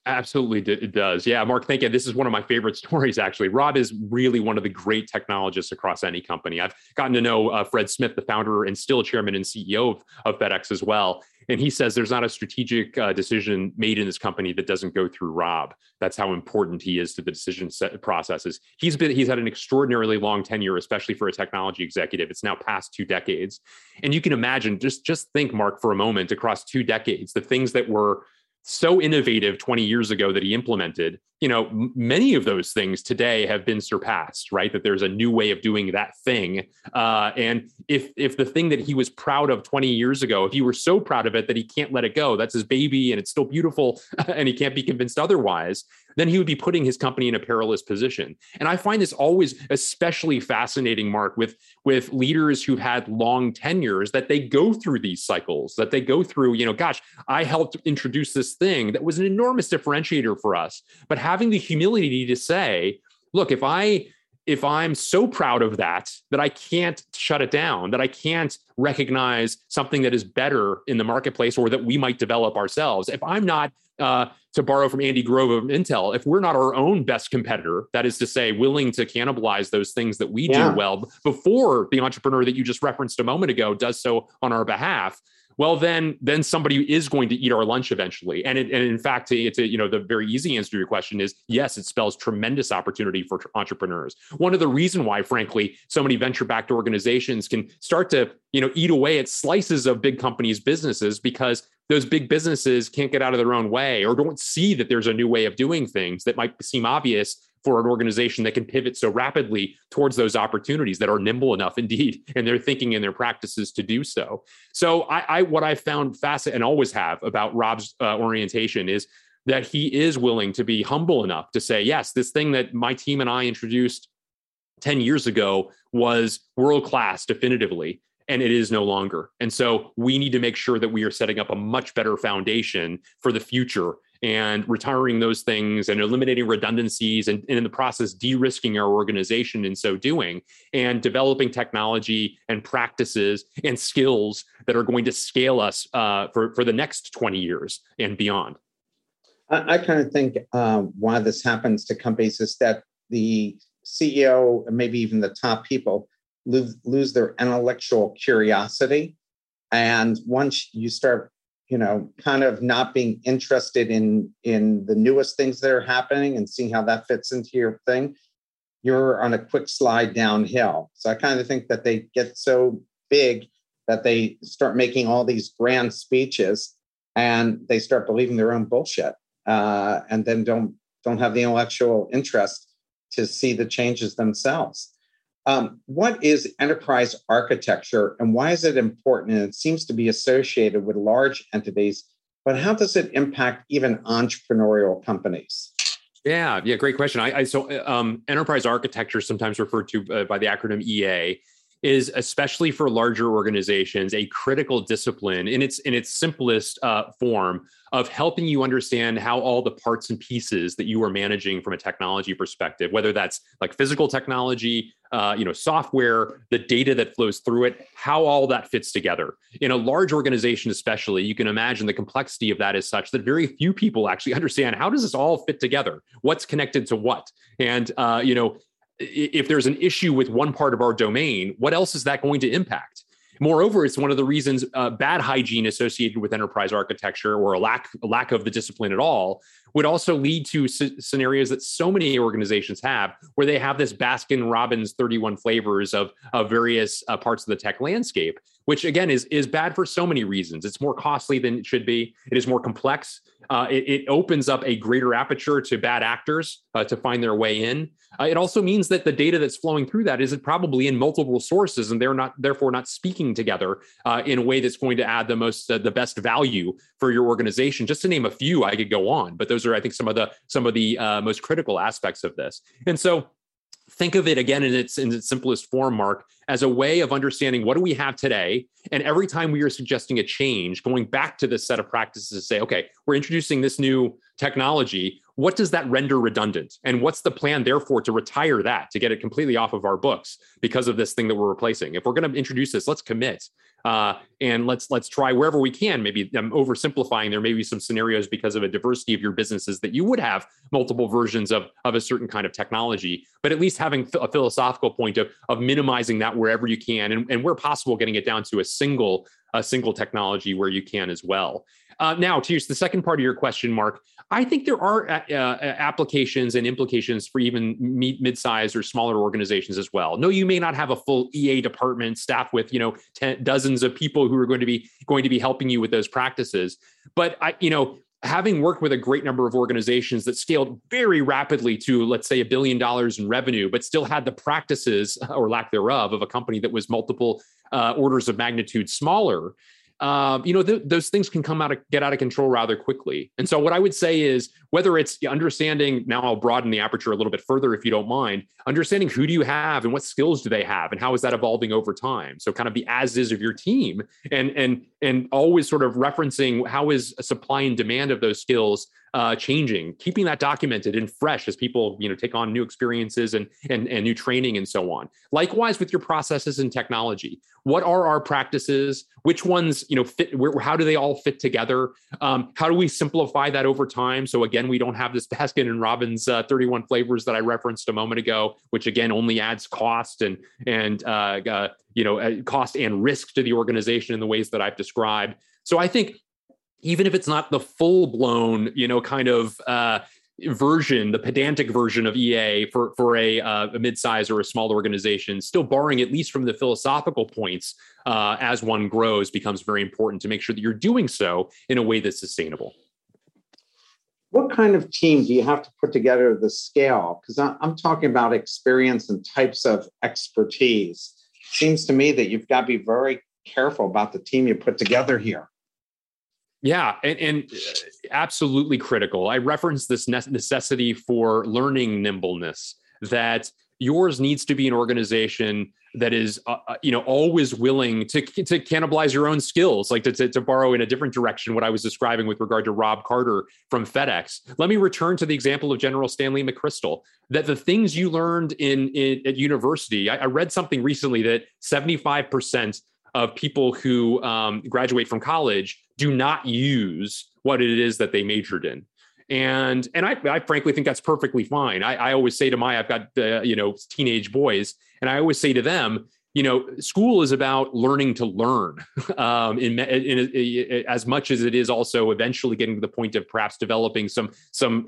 Absolutely, it does. Yeah, Mark, thank you. This is one of my favorite stories, actually. Rob is really one of the great technologists across any company. I've gotten to know Fred Smith, the founder and still chairman and CEO of FedEx as well. And he says there's not a strategic decision made in this company that doesn't go through Rob. That's how important he is to the decision set processes. He's had an extraordinarily long tenure, especially for a technology executive. It's now past 2 decades. And you can imagine, just think, Mark, for a moment, across 2 decades, the things that were so innovative 20 years ago that he implemented, many of those things today have been surpassed, right? That there's a new way of doing that thing. And if the thing that he was proud of 20 years ago, if he were so proud of it that he can't let it go, that's his baby and it's still beautiful and he can't be convinced otherwise, then he would be putting his company in a perilous position. And I find this always especially fascinating, Mark, with leaders who've had long tenures, that they go through these cycles, that they go through, I helped introduce this thing that was an enormous differentiator for us, but having the humility to say, look, if I'm so proud of that I can't shut it down, that I can't recognize something that is better in the marketplace or that we might develop ourselves. If I'm not, to borrow from Andy Grove of Intel, if we're not our own best competitor, that is to say, willing to cannibalize those things that we do well before the entrepreneur that you just referenced a moment ago does so on our behalf, well, then somebody is going to eat our lunch eventually. And in fact, the very easy answer to your question is, yes, it spells tremendous opportunity for entrepreneurs. One of the reason why, frankly, so many venture-backed organizations can start to, eat away at slices of big companies' businesses because those big businesses can't get out of their own way or don't see that there's a new way of doing things that might seem obvious for an organization that can pivot so rapidly towards those opportunities that are nimble enough indeed, and their thinking and their practices to do so. So what I found fascinating and always have about Rob's orientation is that he is willing to be humble enough to say, yes, this thing that my team and I introduced 10 years ago was world-class definitively, and it is no longer. And so we need to make sure that we are setting up a much better foundation for the future and retiring those things and eliminating redundancies and in the process, de-risking our organization in so doing, and developing technology and practices and skills that are going to scale us for the next 20 years and beyond. I kind of think why this happens to companies is that the CEO, and maybe even the top people, lose their intellectual curiosity. And once you start, you know, kind of not being interested in the newest things that are happening and seeing how that fits into your thing, you're on a quick slide downhill. So I kind of think that they get so big that they start making all these grand speeches and they start believing their own bullshit, and then don't have the intellectual interest to see the changes themselves. What is enterprise architecture and why is it important? And it seems to be associated with large entities, but how does it impact even entrepreneurial companies? Yeah, great question. So enterprise architecture, sometimes referred to by the acronym EA, is especially for larger organizations a critical discipline in its simplest form of helping you understand how all the parts and pieces that you are managing from a technology perspective, whether that's like physical technology, software, the data that flows through it, how all that fits together. In a large organization especially, you can imagine the complexity of that is such that very few people actually understand how does this all fit together? What's connected to what? And, if there's an issue with one part of our domain, what else is that going to impact? Moreover, it's one of the reasons bad hygiene associated with enterprise architecture, or a lack of the discipline at all, would also lead to scenarios that so many organizations have, where they have this Baskin-Robbins 31 flavors of various parts of the tech landscape, which again is bad for so many reasons. It's more costly than it should be. It is more complex. It opens up a greater aperture to bad actors to find their way in. It also means that the data that's flowing through that is probably in multiple sources, and they're therefore not speaking together in a way that's going to add the best value for your organization. Just to name a few, I could go on, but those are, I think, some of the most critical aspects of this. And so, think of it again in its simplest form, Mark, as a way of understanding what do we have today, and every time we are suggesting a change, going back to this set of practices to say, okay, we're introducing this new technology. What does that render redundant? And what's the plan, therefore, to retire that, to get it completely off of our books because of this thing that we're replacing? If we're going to introduce this, let's commit. And let's try wherever we can. Maybe I'm oversimplifying. There may be some scenarios because of a diversity of your businesses that you would have multiple versions of a certain kind of technology, but at least having a philosophical point of minimizing that wherever you can, and where possible, getting it down to a single technology where you can as well. Now, to the second part of your question, Mark, I think there are applications and implications for even mid-sized or smaller organizations as well. No, you may not have a full EA department staffed with, dozens of people who are going to be helping you with those practices. But having worked with a great number of organizations that scaled very rapidly to, let's say, $1 billion in revenue, but still had the practices or lack thereof of a company that was multiple orders of magnitude smaller. Those things can get out of control rather quickly. And so what I would say is, whether it's understanding, now I'll broaden the aperture a little bit further if you don't mind, understanding who do you have and what skills do they have and how is that evolving over time? So kind of the as is of your team and always sort of referencing how is supply and demand of those skills changing, keeping that documented and fresh as people, take on new experiences and new training and so on. Likewise with your processes and technology, what are our practices? Which ones, fit? How do they all fit together? How do we simplify that over time? So again, we don't have this Baskin and Robbins 31 flavors that I referenced a moment ago, which again only adds cost and cost and risk to the organization in the ways that I've described. So I think, even if it's not the full-blown, version, the pedantic version of EA for a mid-size or a small organization, still borrowing at least from the philosophical points as one grows becomes very important to make sure that you're doing so in a way that's sustainable. What kind of team do you have to put together the scale? Because I'm talking about experience and types of expertise. Seems to me that you've got to be very careful about the team you put together here. Yeah, and absolutely critical. I referenced this necessity for learning nimbleness, that yours needs to be an organization that is, always willing to cannibalize your own skills, like to borrow in a different direction what I was describing with regard to Rob Carter from FedEx. Let me return to the example of General Stanley McChrystal, that the things you learned at university, I read something recently that 75% of people who graduate from college do not use what it is that they majored in. And I frankly think that's perfectly fine. I always say to I've got, teenage boys, and I always say to them, school is about learning to learn in as much as it is also eventually getting to the point of perhaps developing some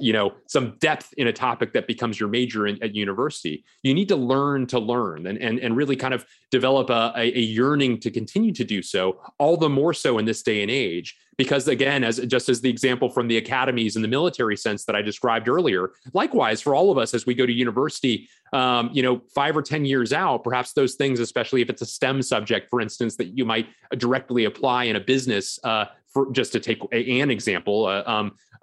depth in a topic that becomes your major at university. You need to learn and really kind of develop a yearning to continue to do so, all the more so in this day and age. Because again, as the example from the academies in the military sense that I described earlier, likewise for all of us as we go to university, 5 or 10 years out, perhaps those things, especially if it's a STEM subject, for instance, that you might directly apply in a business, just to take an example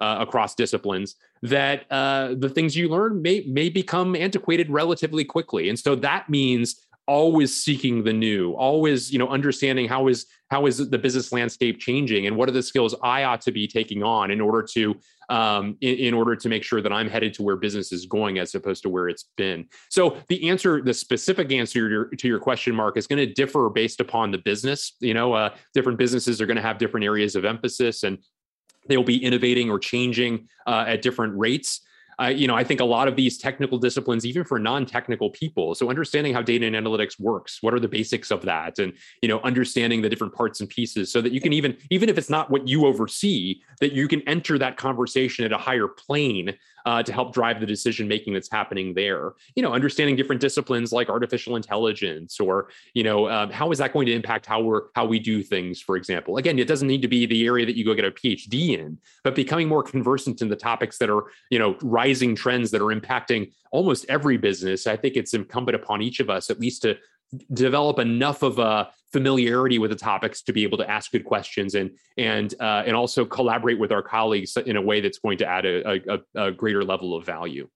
across disciplines, that the things you learn may become antiquated relatively quickly, and so that means always seeking the new, always, understanding how is the business landscape changing and what are the skills I ought to be taking on in order to make sure that I'm headed to where business is going as opposed to where it's been. So the specific answer to your question, Mark, is going to differ based upon the business. Different businesses are going to have different areas of emphasis, and they'll be innovating or changing at different rates. I think a lot of these technical disciplines, even for non-technical people, so understanding how data and analytics works, what are the basics of that, and understanding the different parts and pieces, so that you can even if it's not what you oversee, that you can enter that conversation at a higher plane to help drive the decision making that's happening there. Understanding different disciplines like artificial intelligence, or how is that going to impact how we do things, for example. Again, it doesn't need to be the area that you go get a PhD in, but becoming more conversant in the topics that are rising trends that are impacting almost every business. I think it's incumbent upon each of us at least to develop enough of a familiarity with the topics to be able to ask good questions and also collaborate with our colleagues in a way that's going to add a greater level of value.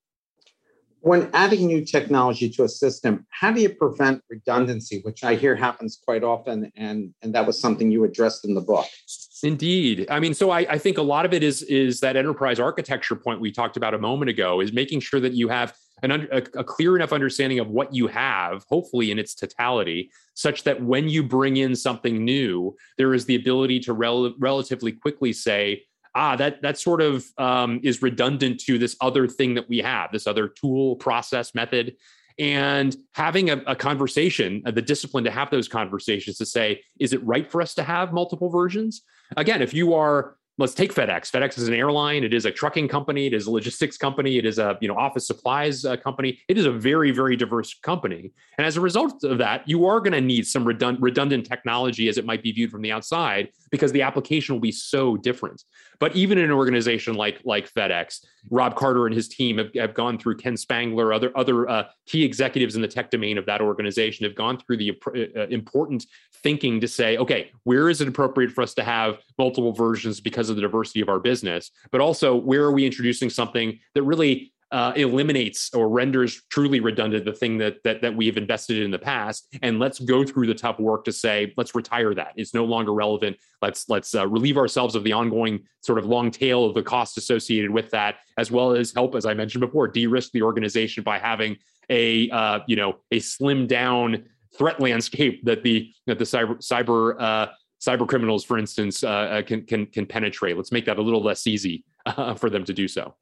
When adding new technology to a system, how do you prevent redundancy, which I hear happens quite often, and that was something you addressed in the book? Indeed. I think a lot of it is that enterprise architecture point we talked about a moment ago, is making sure that you have a clear enough understanding of what you have, hopefully in its totality, such that when you bring in something new, there is the ability to relatively quickly say, that sort of is redundant to this other thing that we have, this other tool, process, method. And having a conversation, the discipline to have those conversations to say, is it right for us to have multiple versions? Again, if you are, let's take FedEx. FedEx is an airline. It is a trucking company. It is a logistics company. It is a office supplies company. It is a very, very diverse company. And as a result of that, you are going to need some redundant technology as it might be viewed from the outside, because the application will be so different. But even in an organization like FedEx, Rob Carter and his team have gone through, Ken Spangler, other key executives in the tech domain of that organization have gone through the important thinking to say, okay, where is it appropriate for us to have multiple versions because of the diversity of our business, but also where are we introducing something that really eliminates or renders truly redundant the thing that we have invested in the past, and let's go through the tough work to say, let's retire that. It's no longer relevant. Let's relieve ourselves of the ongoing sort of long tail of the costs associated with that, as well as help, as I mentioned before, de-risk the organization by having a slimmed down threat landscape that the cyber criminals, for instance, can penetrate. Let's make that a little less easy for them to do so.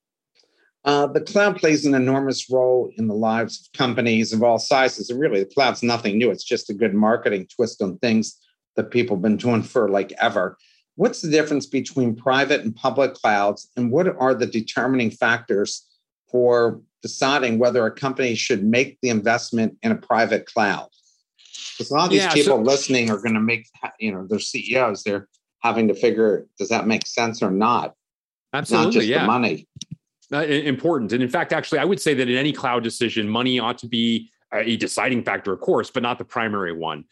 The cloud plays an enormous role in the lives of companies of all sizes. And really, the cloud's nothing new. It's just a good marketing twist on things that people have been doing for ever. What's the difference between private and public clouds? And what are the determining factors for deciding whether a company should make the investment in a private cloud? Because a lot of these people listening are going to make, their CEOs, they're having to figure, does that make sense or not? Absolutely, not just the money. Important. And in fact, actually, I would say that in any cloud decision, money ought to be a deciding factor, of course, but not the primary one.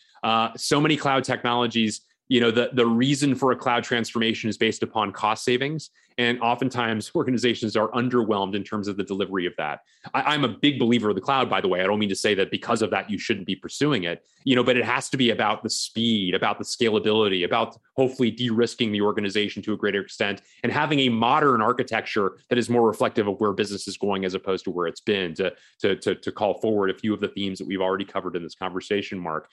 So many cloud technologies you know, the reason for a cloud transformation is based upon cost savings. And oftentimes organizations are underwhelmed in terms of the delivery of that. I'm a big believer of the cloud, by the way. I don't mean to say that because of that, you shouldn't be pursuing it, you know, but it has to be about the speed, about the scalability, about hopefully de-risking the organization to a greater extent and having a modern architecture that is more reflective of where business is going as opposed to where it's been, to call forward a few of the themes that we've already covered in this conversation, Mark.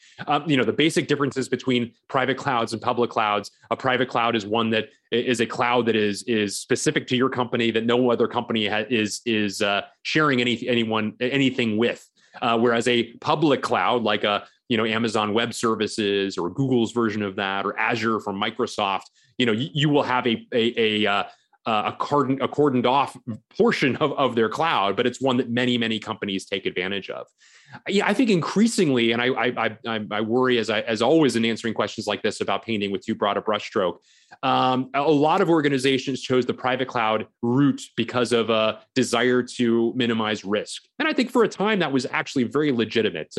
You know, the basic differences between private clouds and public clouds. A private cloud is one that is a cloud that is specific to your company that no other company is sharing anything with. Whereas a public cloud, like Amazon Web Services or Google's version of that, or Azure from Microsoft, you know, you will have a cordoned off portion of their cloud, but it's one that many companies take advantage of. Yeah, I think increasingly, and I worry as always in answering questions like this about painting with too broad a brushstroke. A lot of organizations chose the private cloud route because of a desire to minimize risk, and I think for a time that was actually very legitimate.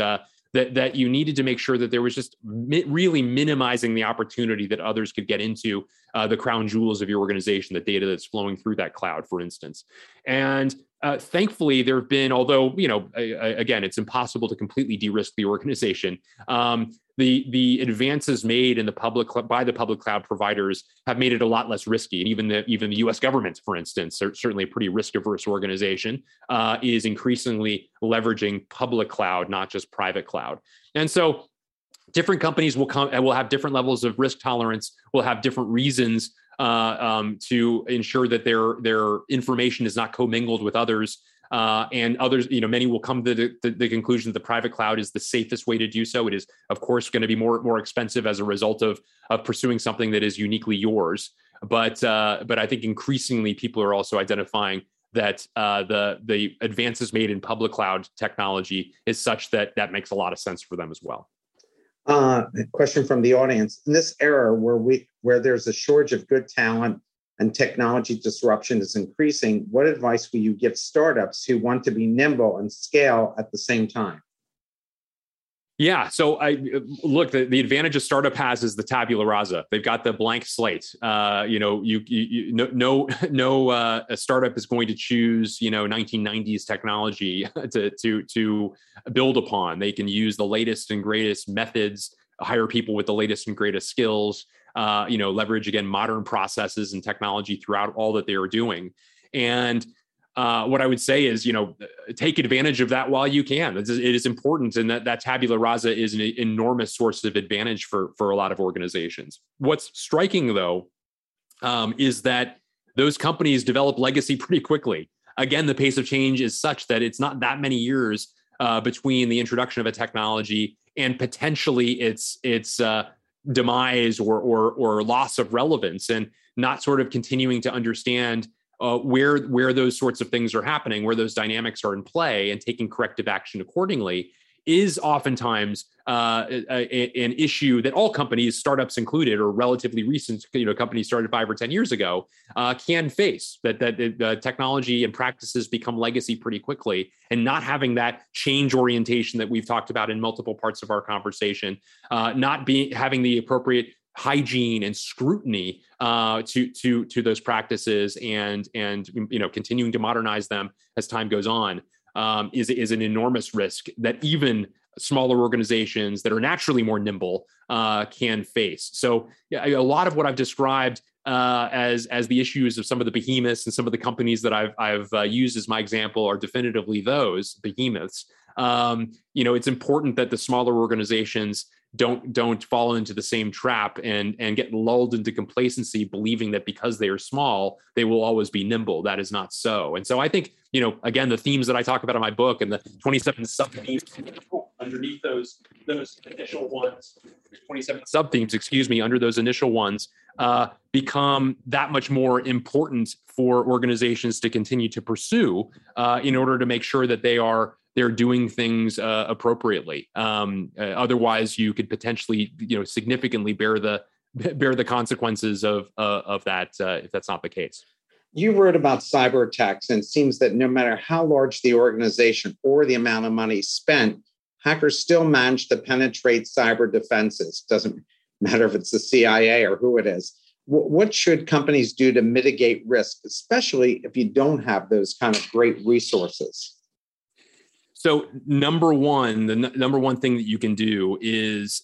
That you needed to make sure that there was just really minimizing the opportunity that others could get into the crown jewels of your organization, the data that's flowing through that cloud, for instance. And thankfully, there have been, although, you know, again, it's impossible to completely de-risk the organization. The advances made in by the public cloud providers have made it a lot less risky, and even the U.S. government, for instance, certainly a pretty risk-averse organization, is increasingly leveraging public cloud, not just private cloud. And so, different companies will have different levels of risk tolerance. Will have different reasons to ensure that their information is not commingled with others. And others, you know, many will come to the conclusion that the private cloud is the safest way to do so. It is, of course, going to be more expensive as a result of pursuing something that is uniquely yours. But I think increasingly people are also identifying that the advances made in public cloud technology is such that makes a lot of sense for them as well. A question from the audience: in this era where there's a shortage of good talent, and technology disruption is increasing, what advice will you give startups who want to be nimble and scale at the same time? Yeah, so the advantage a startup has is the tabula rasa. They've got the blank slate. A startup is going to choose, 1990s technology to build upon. They can use the latest and greatest methods, hire people with the latest and greatest skills, leverage, again, modern processes and technology throughout all that they are doing. And what I would say is, take advantage of that while you can. It is important, and that tabula rasa is an enormous source of advantage for a lot of organizations. What's striking, though, is that those companies develop legacy pretty quickly. Again, the pace of change is such that it's not that many years between the introduction of a technology and potentially its demise or loss of relevance, and not sort of continuing to understand where those sorts of things are happening, where those dynamics are in play, and taking corrective action accordingly is oftentimes an issue that all companies, startups included, or relatively recent, companies started 5 or 10 years ago, can face. That technology and practices become legacy pretty quickly, and not having that change orientation that we've talked about in multiple parts of our conversation, having the appropriate hygiene and scrutiny to those practices, and continuing to modernize them as time goes on. Is an enormous risk that even smaller organizations that are naturally more nimble can face. So yeah, a lot of what I've described as the issues of some of the behemoths and some of the companies that I've used as my example are definitively those behemoths. It's important that the smaller organizations don't fall into the same trap and get lulled into complacency, believing that because they are small, they will always be nimble. That is not so. And so I think, again, the themes that I talk about in my book and the 27 sub-themes underneath those initial ones, 27 sub-themes, under those initial ones, become that much more important for organizations to continue to pursue in order to make sure that they're doing things appropriately. Otherwise, you could potentially, significantly bear the consequences of that if that's not the case. You wrote about cyber attacks, and it seems that no matter how large the organization or the amount of money spent, hackers still manage to penetrate cyber defenses. Doesn't matter if it's the CIA or who it is. What should companies do to mitigate risk, especially if you don't have those kind of great resources? So number one thing that you can do is,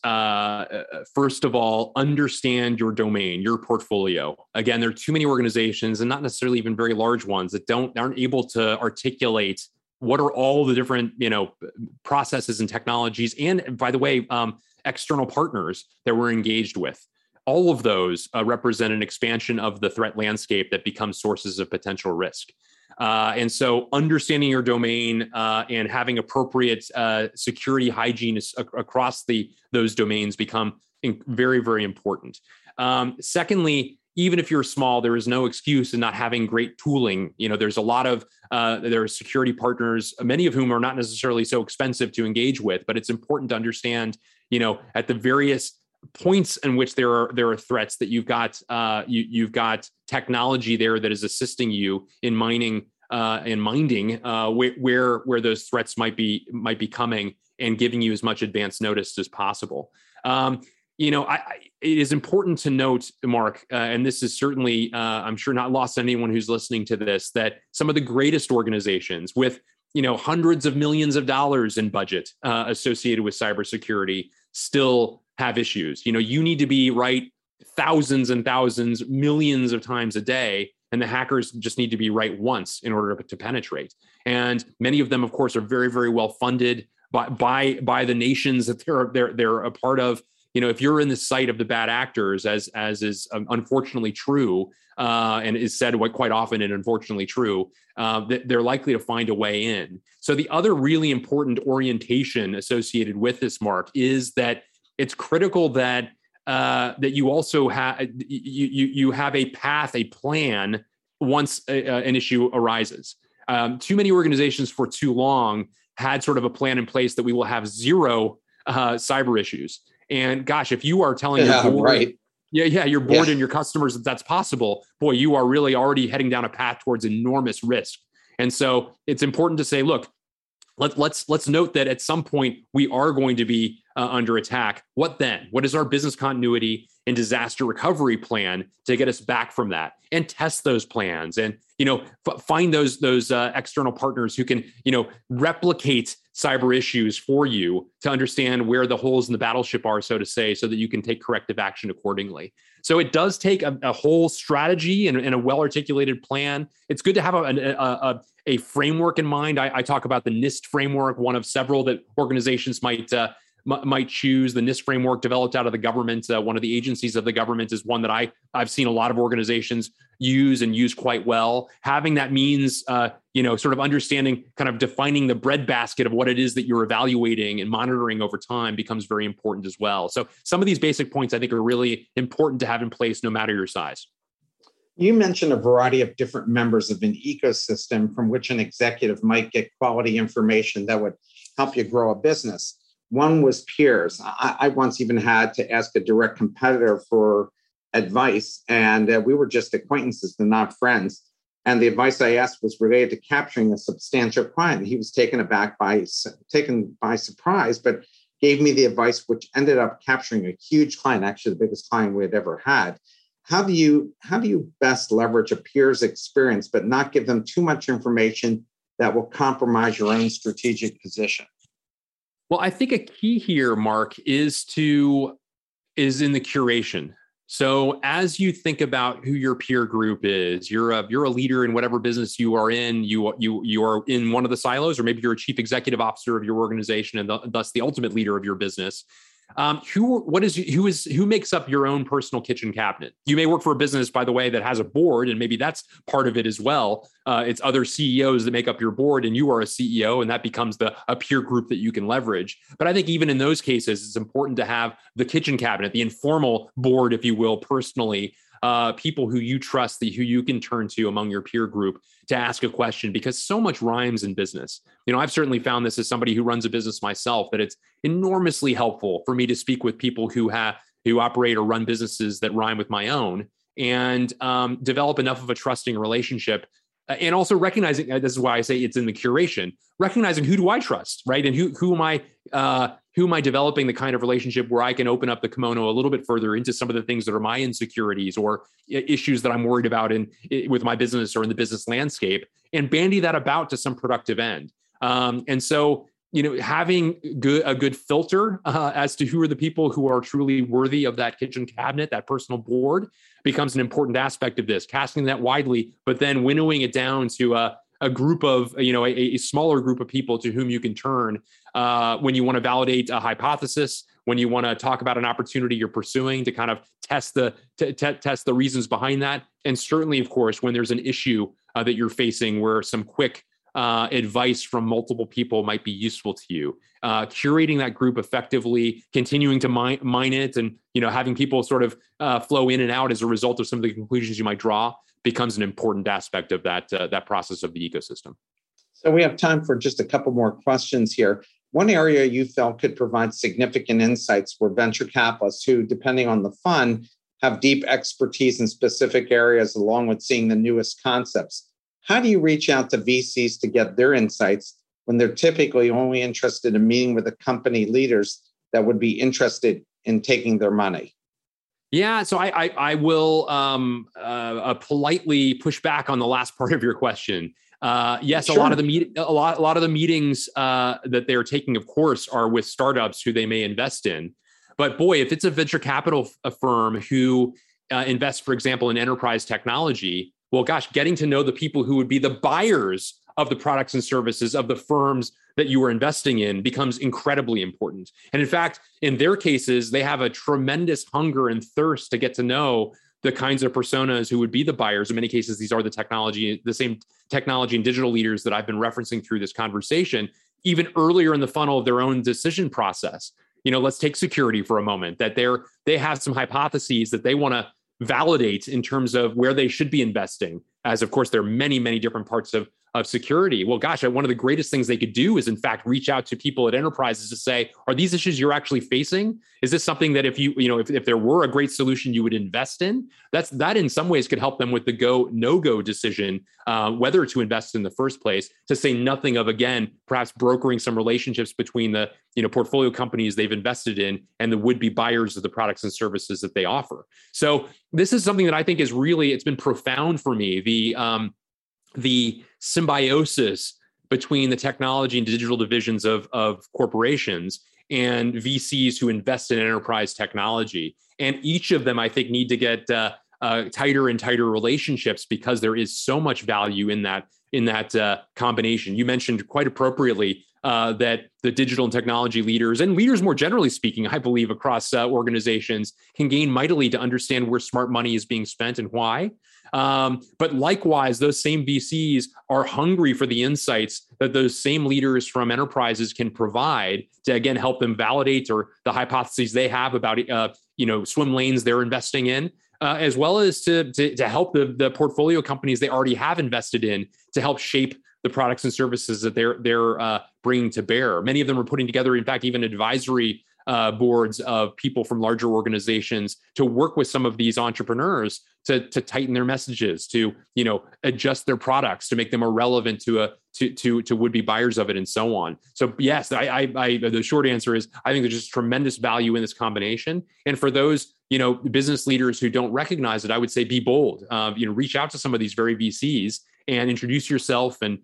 first of all, understand your domain, your portfolio. Again, there are too many organizations, and not necessarily even very large ones, that aren't able to articulate what are all the different, processes and technologies, and by the way, external partners that we're engaged with. All of those represent an expansion of the threat landscape that becomes sources of potential risk. And so understanding your domain and having appropriate security hygiene across those domains become very, very important. Secondly, even if you're small, there is no excuse in not having great tooling. There's a lot of there are security partners, many of whom are not necessarily so expensive to engage with, but it's important to understand, at the various points in which there are threats that you've got technology there that is assisting you in minding where those threats might be coming, and giving you as much advance notice as possible. It is important to note, Mark, and this is certainly I'm sure not lost on anyone who's listening to this, that some of the greatest organizations with hundreds of millions of dollars in budget associated with cybersecurity still have issues. You need to be right thousands and thousands, millions of times a day, and the hackers just need to be right once in order to penetrate. And many of them, of course, are very, very well funded by the nations that they're a part of. If you're in the sight of the bad actors, as is unfortunately true, and is said quite often and unfortunately true, they're likely to find a way in. So the other really important orientation associated with this, Mark, is that it's critical that that you also have you have a path, a plan once an issue arises. Too many organizations for too long had sort of a plan in place that we will have zero cyber issues. And gosh, if you are telling your board, right. Your board and your customers that that's possible, boy, you are really already heading down a path towards enormous risk. And so it's important to say, look, let's note that at some point we are going to be under attack. What then? What is our business continuity and disaster recovery plan to get us back from that? And test those plans, and find those external partners who can replicate cyber issues for you to understand where the holes in the battleship are, so to say, so that you can take corrective action accordingly. So it does take a whole strategy and a well-articulated plan. It's good to have a framework in mind. I talk about the NIST framework, one of several that organizations might choose. The NIST framework, developed out of the government, one of the agencies of the government, is one that I've seen a lot of organizations use quite well. Having that means, sort of understanding, kind of defining the breadbasket of what it is that you're evaluating and monitoring over time becomes very important as well. So some of these basic points I think are really important to have in place no matter your size. You mentioned a variety of different members of an ecosystem from which an executive might get quality information that would help you grow a business. One was peers. I once even had to ask a direct competitor for advice, and we were just acquaintances and not friends. And the advice I asked was related to capturing a substantial client. He was taken by surprise, but gave me the advice, which ended up capturing a huge client, actually the biggest client we had ever had. How do you best leverage a peer's experience, but not give them too much information that will compromise your own strategic position? Well, I think a key here, Mark, is in the curation. So as you think about who your peer group is, you're a leader in whatever business you are in. You are in one of the silos, or maybe you're a chief executive officer of your organization, and thus the ultimate leader of your business. Who makes up your own personal kitchen cabinet? You may work for a business, by the way, that has a board, and maybe that's part of it as well. It's other CEOs that make up your board, and you are a CEO, and that becomes a peer group that you can leverage. But I think even in those cases, it's important to have the kitchen cabinet, the informal board, if you will, personally, people who you trust, who you can turn to among your peer group to ask a question, because so much rhymes in business. I've certainly found this as somebody who runs a business myself, that it's enormously helpful for me to speak with people who operate or run businesses that rhyme with my own, and develop enough of a trusting relationship And also recognizing, this is why I say it's in the curation, recognizing who do I trust, right? And who am I developing the kind of relationship where I can open up the kimono a little bit further into some of the things that are my insecurities or issues that I'm worried about with my business or in the business landscape, and bandy that about to some productive end. And so, you know, having a good filter as to who are the people who are truly worthy of that kitchen cabinet, that personal board, becomes an important aspect of this, casting that widely, but then winnowing it down to a smaller group of people to whom you can turn when you want to validate a hypothesis, when you want to talk about an opportunity you're pursuing to kind of test the reasons behind that. And certainly, of course, when there's an issue that you're facing where some quick advice from multiple people might be useful to you. Curating that group effectively, continuing to mine it, and having people sort of flow in and out as a result of some of the conclusions you might draw becomes an important aspect of that process of the ecosystem. So we have time for just a couple more questions here. One area you felt could provide significant insights were venture capitalists who, depending on the fund, have deep expertise in specific areas along with seeing the newest concepts. How do you reach out to VCs to get their insights when they're typically only interested in meeting with the company leaders that would be interested in taking their money? Yeah, so I will politely push back on the last part of your question. Yes, sure. a lot of the meetings that they are taking, of course, are with startups who they may invest in. But boy, if it's a venture capital firm who invests, for example, in enterprise technology. Well, gosh, getting to know the people who would be the buyers of the products and services of the firms that you are investing in becomes incredibly important. And in fact, in their cases, they have a tremendous hunger and thirst to get to know the kinds of personas who would be the buyers. In many cases, these are the same technology and digital leaders that I've been referencing through this conversation, even earlier in the funnel of their own decision process. Let's take security for a moment, that they have some hypotheses that they want to validate in terms of where they should be investing, as of course there are many, many different parts of security. Well, gosh, one of the greatest things they could do is in fact reach out to people at enterprises to say, are these issues you're actually facing? Is this something that if there were a great solution you would invest in? That in some ways could help them with the go, no-go decision, whether to invest in the first place, to say nothing of, again, perhaps brokering some relationships between the portfolio companies they've invested in and the would-be buyers of the products and services that they offer. So this is something that I think is really, it's been profound for me, the symbiosis between the technology and digital divisions of corporations and VCs who invest in enterprise technology. And each of them, I think, need to get tighter and tighter relationships because there is so much value in that combination. You mentioned quite appropriately that the digital and technology leaders and leaders more generally speaking, I believe, across organizations can gain mightily to understand where smart money is being spent and why. But likewise, those same VCs are hungry for the insights that those same leaders from enterprises can provide to, again, help them validate or the hypotheses they have about, swim lanes they're investing in, as well as to help the portfolio companies they already have invested in to help shape the products and services that they're bringing to bear. Many of them are putting together, in fact, even advisory boards of people from larger organizations to work with some of these entrepreneurs to tighten their messages, to adjust their products, to make them more relevant to would-be buyers of it, and so on. So yes, I the short answer is I think there's just tremendous value in this combination. And for those business leaders who don't recognize it, I would say be bold. Reach out to some of these very VCs and introduce yourself and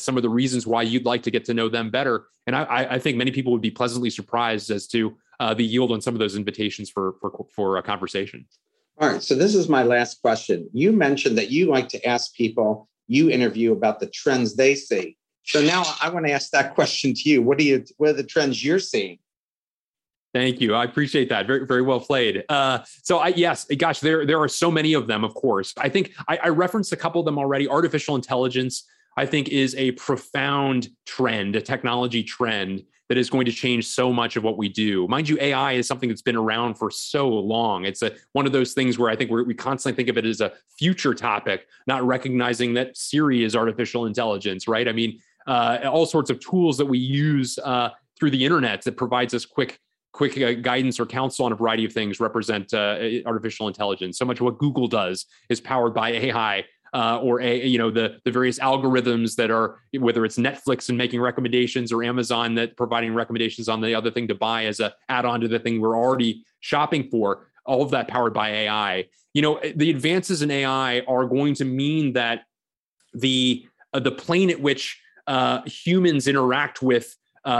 some of the reasons why you'd like to get to know them better. And I think many people would be pleasantly surprised as to the yield on some of those invitations for a conversation. All right. So this is my last question. You mentioned that you like to ask people you interview about the trends they see. So now I want to ask that question to you. What are the trends you're seeing? Thank you. I appreciate that. Very, very well played. So there are so many of them, of course. I think I referenced a couple of them already. Artificial intelligence, I think, is a profound trend, a technology trend that is going to change so much of what we do. Mind you, AI is something that's been around for so long. It's one of those things where I think we constantly think of it as a future topic, not recognizing that Siri is artificial intelligence, right? I mean, all sorts of tools that we use through the internet that provides us quick guidance or counsel on a variety of things represent artificial intelligence. So much of what Google does is powered by AI or the various algorithms that are, whether it's Netflix and making recommendations or Amazon that providing recommendations on the other thing to buy as a add-on to the thing we're already shopping for, all of that powered by AI. You know, the advances in AI are going to mean that the plane at which humans interact with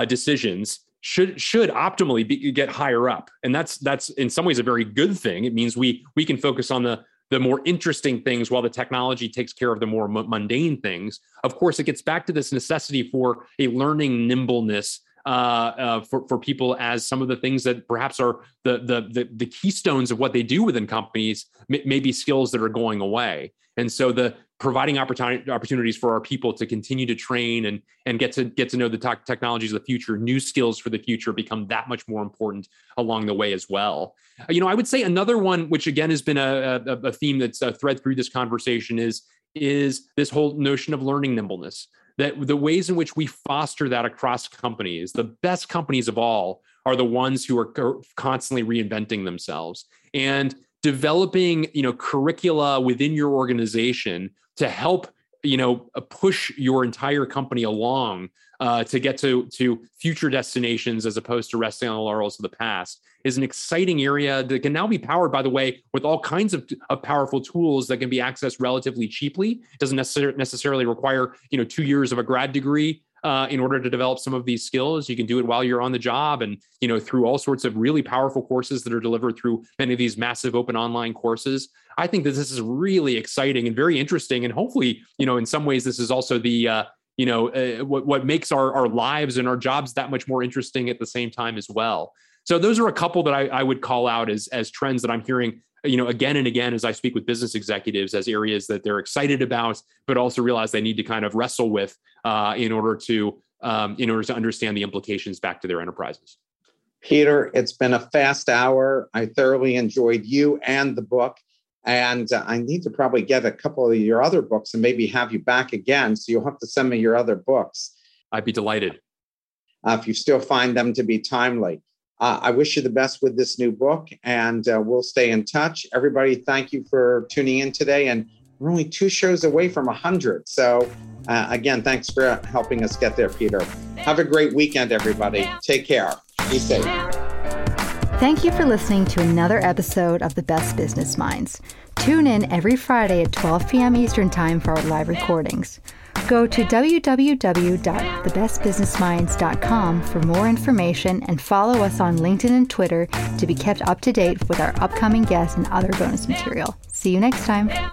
decisions should optimally get higher up. And that's in some ways a very good thing. It means we can focus on the more interesting things while the technology takes care of the more mundane things. Of course, it gets back to this necessity for a learning nimbleness for people, as some of the things that perhaps are the keystones of what they do within companies may be skills that are going away. And so the providing opportunities for our people to continue to train and get to know the technologies of the future, new skills for the future, become that much more important along the way as well. You know, I would say another one, which again has been a theme that's a thread through this conversation, is this whole notion of learning nimbleness, that the ways in which we foster that across companies. The best companies of all are the ones who are constantly reinventing themselves and developing, you know, curricula within your organization to help, you know, push your entire company along to get to future destinations, as opposed to resting on the laurels of the past, is an exciting area that can now be powered, by the way, with all kinds of powerful tools that can be accessed relatively cheaply. It doesn't necessarily require, you know, 2 years of a grad degree in order to develop some of these skills. You can do it while you're on the job, and, you know, through all sorts of really powerful courses that are delivered through many of these massive open online courses. I think that this is really exciting and very interesting. And hopefully, you know, in some ways, this is also what makes our lives and our jobs that much more interesting at the same time as well. So those are a couple that I would call out as trends that I'm hearing, you know, again and again, as I speak with business executives, as areas that they're excited about, but also realize they need to kind of wrestle with in order to understand the implications back to their enterprises. Peter, it's been a fast hour. I thoroughly enjoyed you and the book, and I need to probably get a couple of your other books and maybe have you back again. So you'll have to send me your other books. I'd be delighted if you still find them to be timely. I wish you the best with this new book, and we'll stay in touch. Everybody, thank you for tuning in today. And we're only 2 shows away from 100. So again, thanks for helping us get there, Peter. Have a great weekend, everybody. Take care. Be safe. Thank you for listening to another episode of The Best Business Minds. Tune in every Friday at 12 p.m. Eastern Time for our live recordings. Go to www.thebestbusinessminds.com for more information, and follow us on LinkedIn and Twitter to be kept up to date with our upcoming guests and other bonus material. See you next time.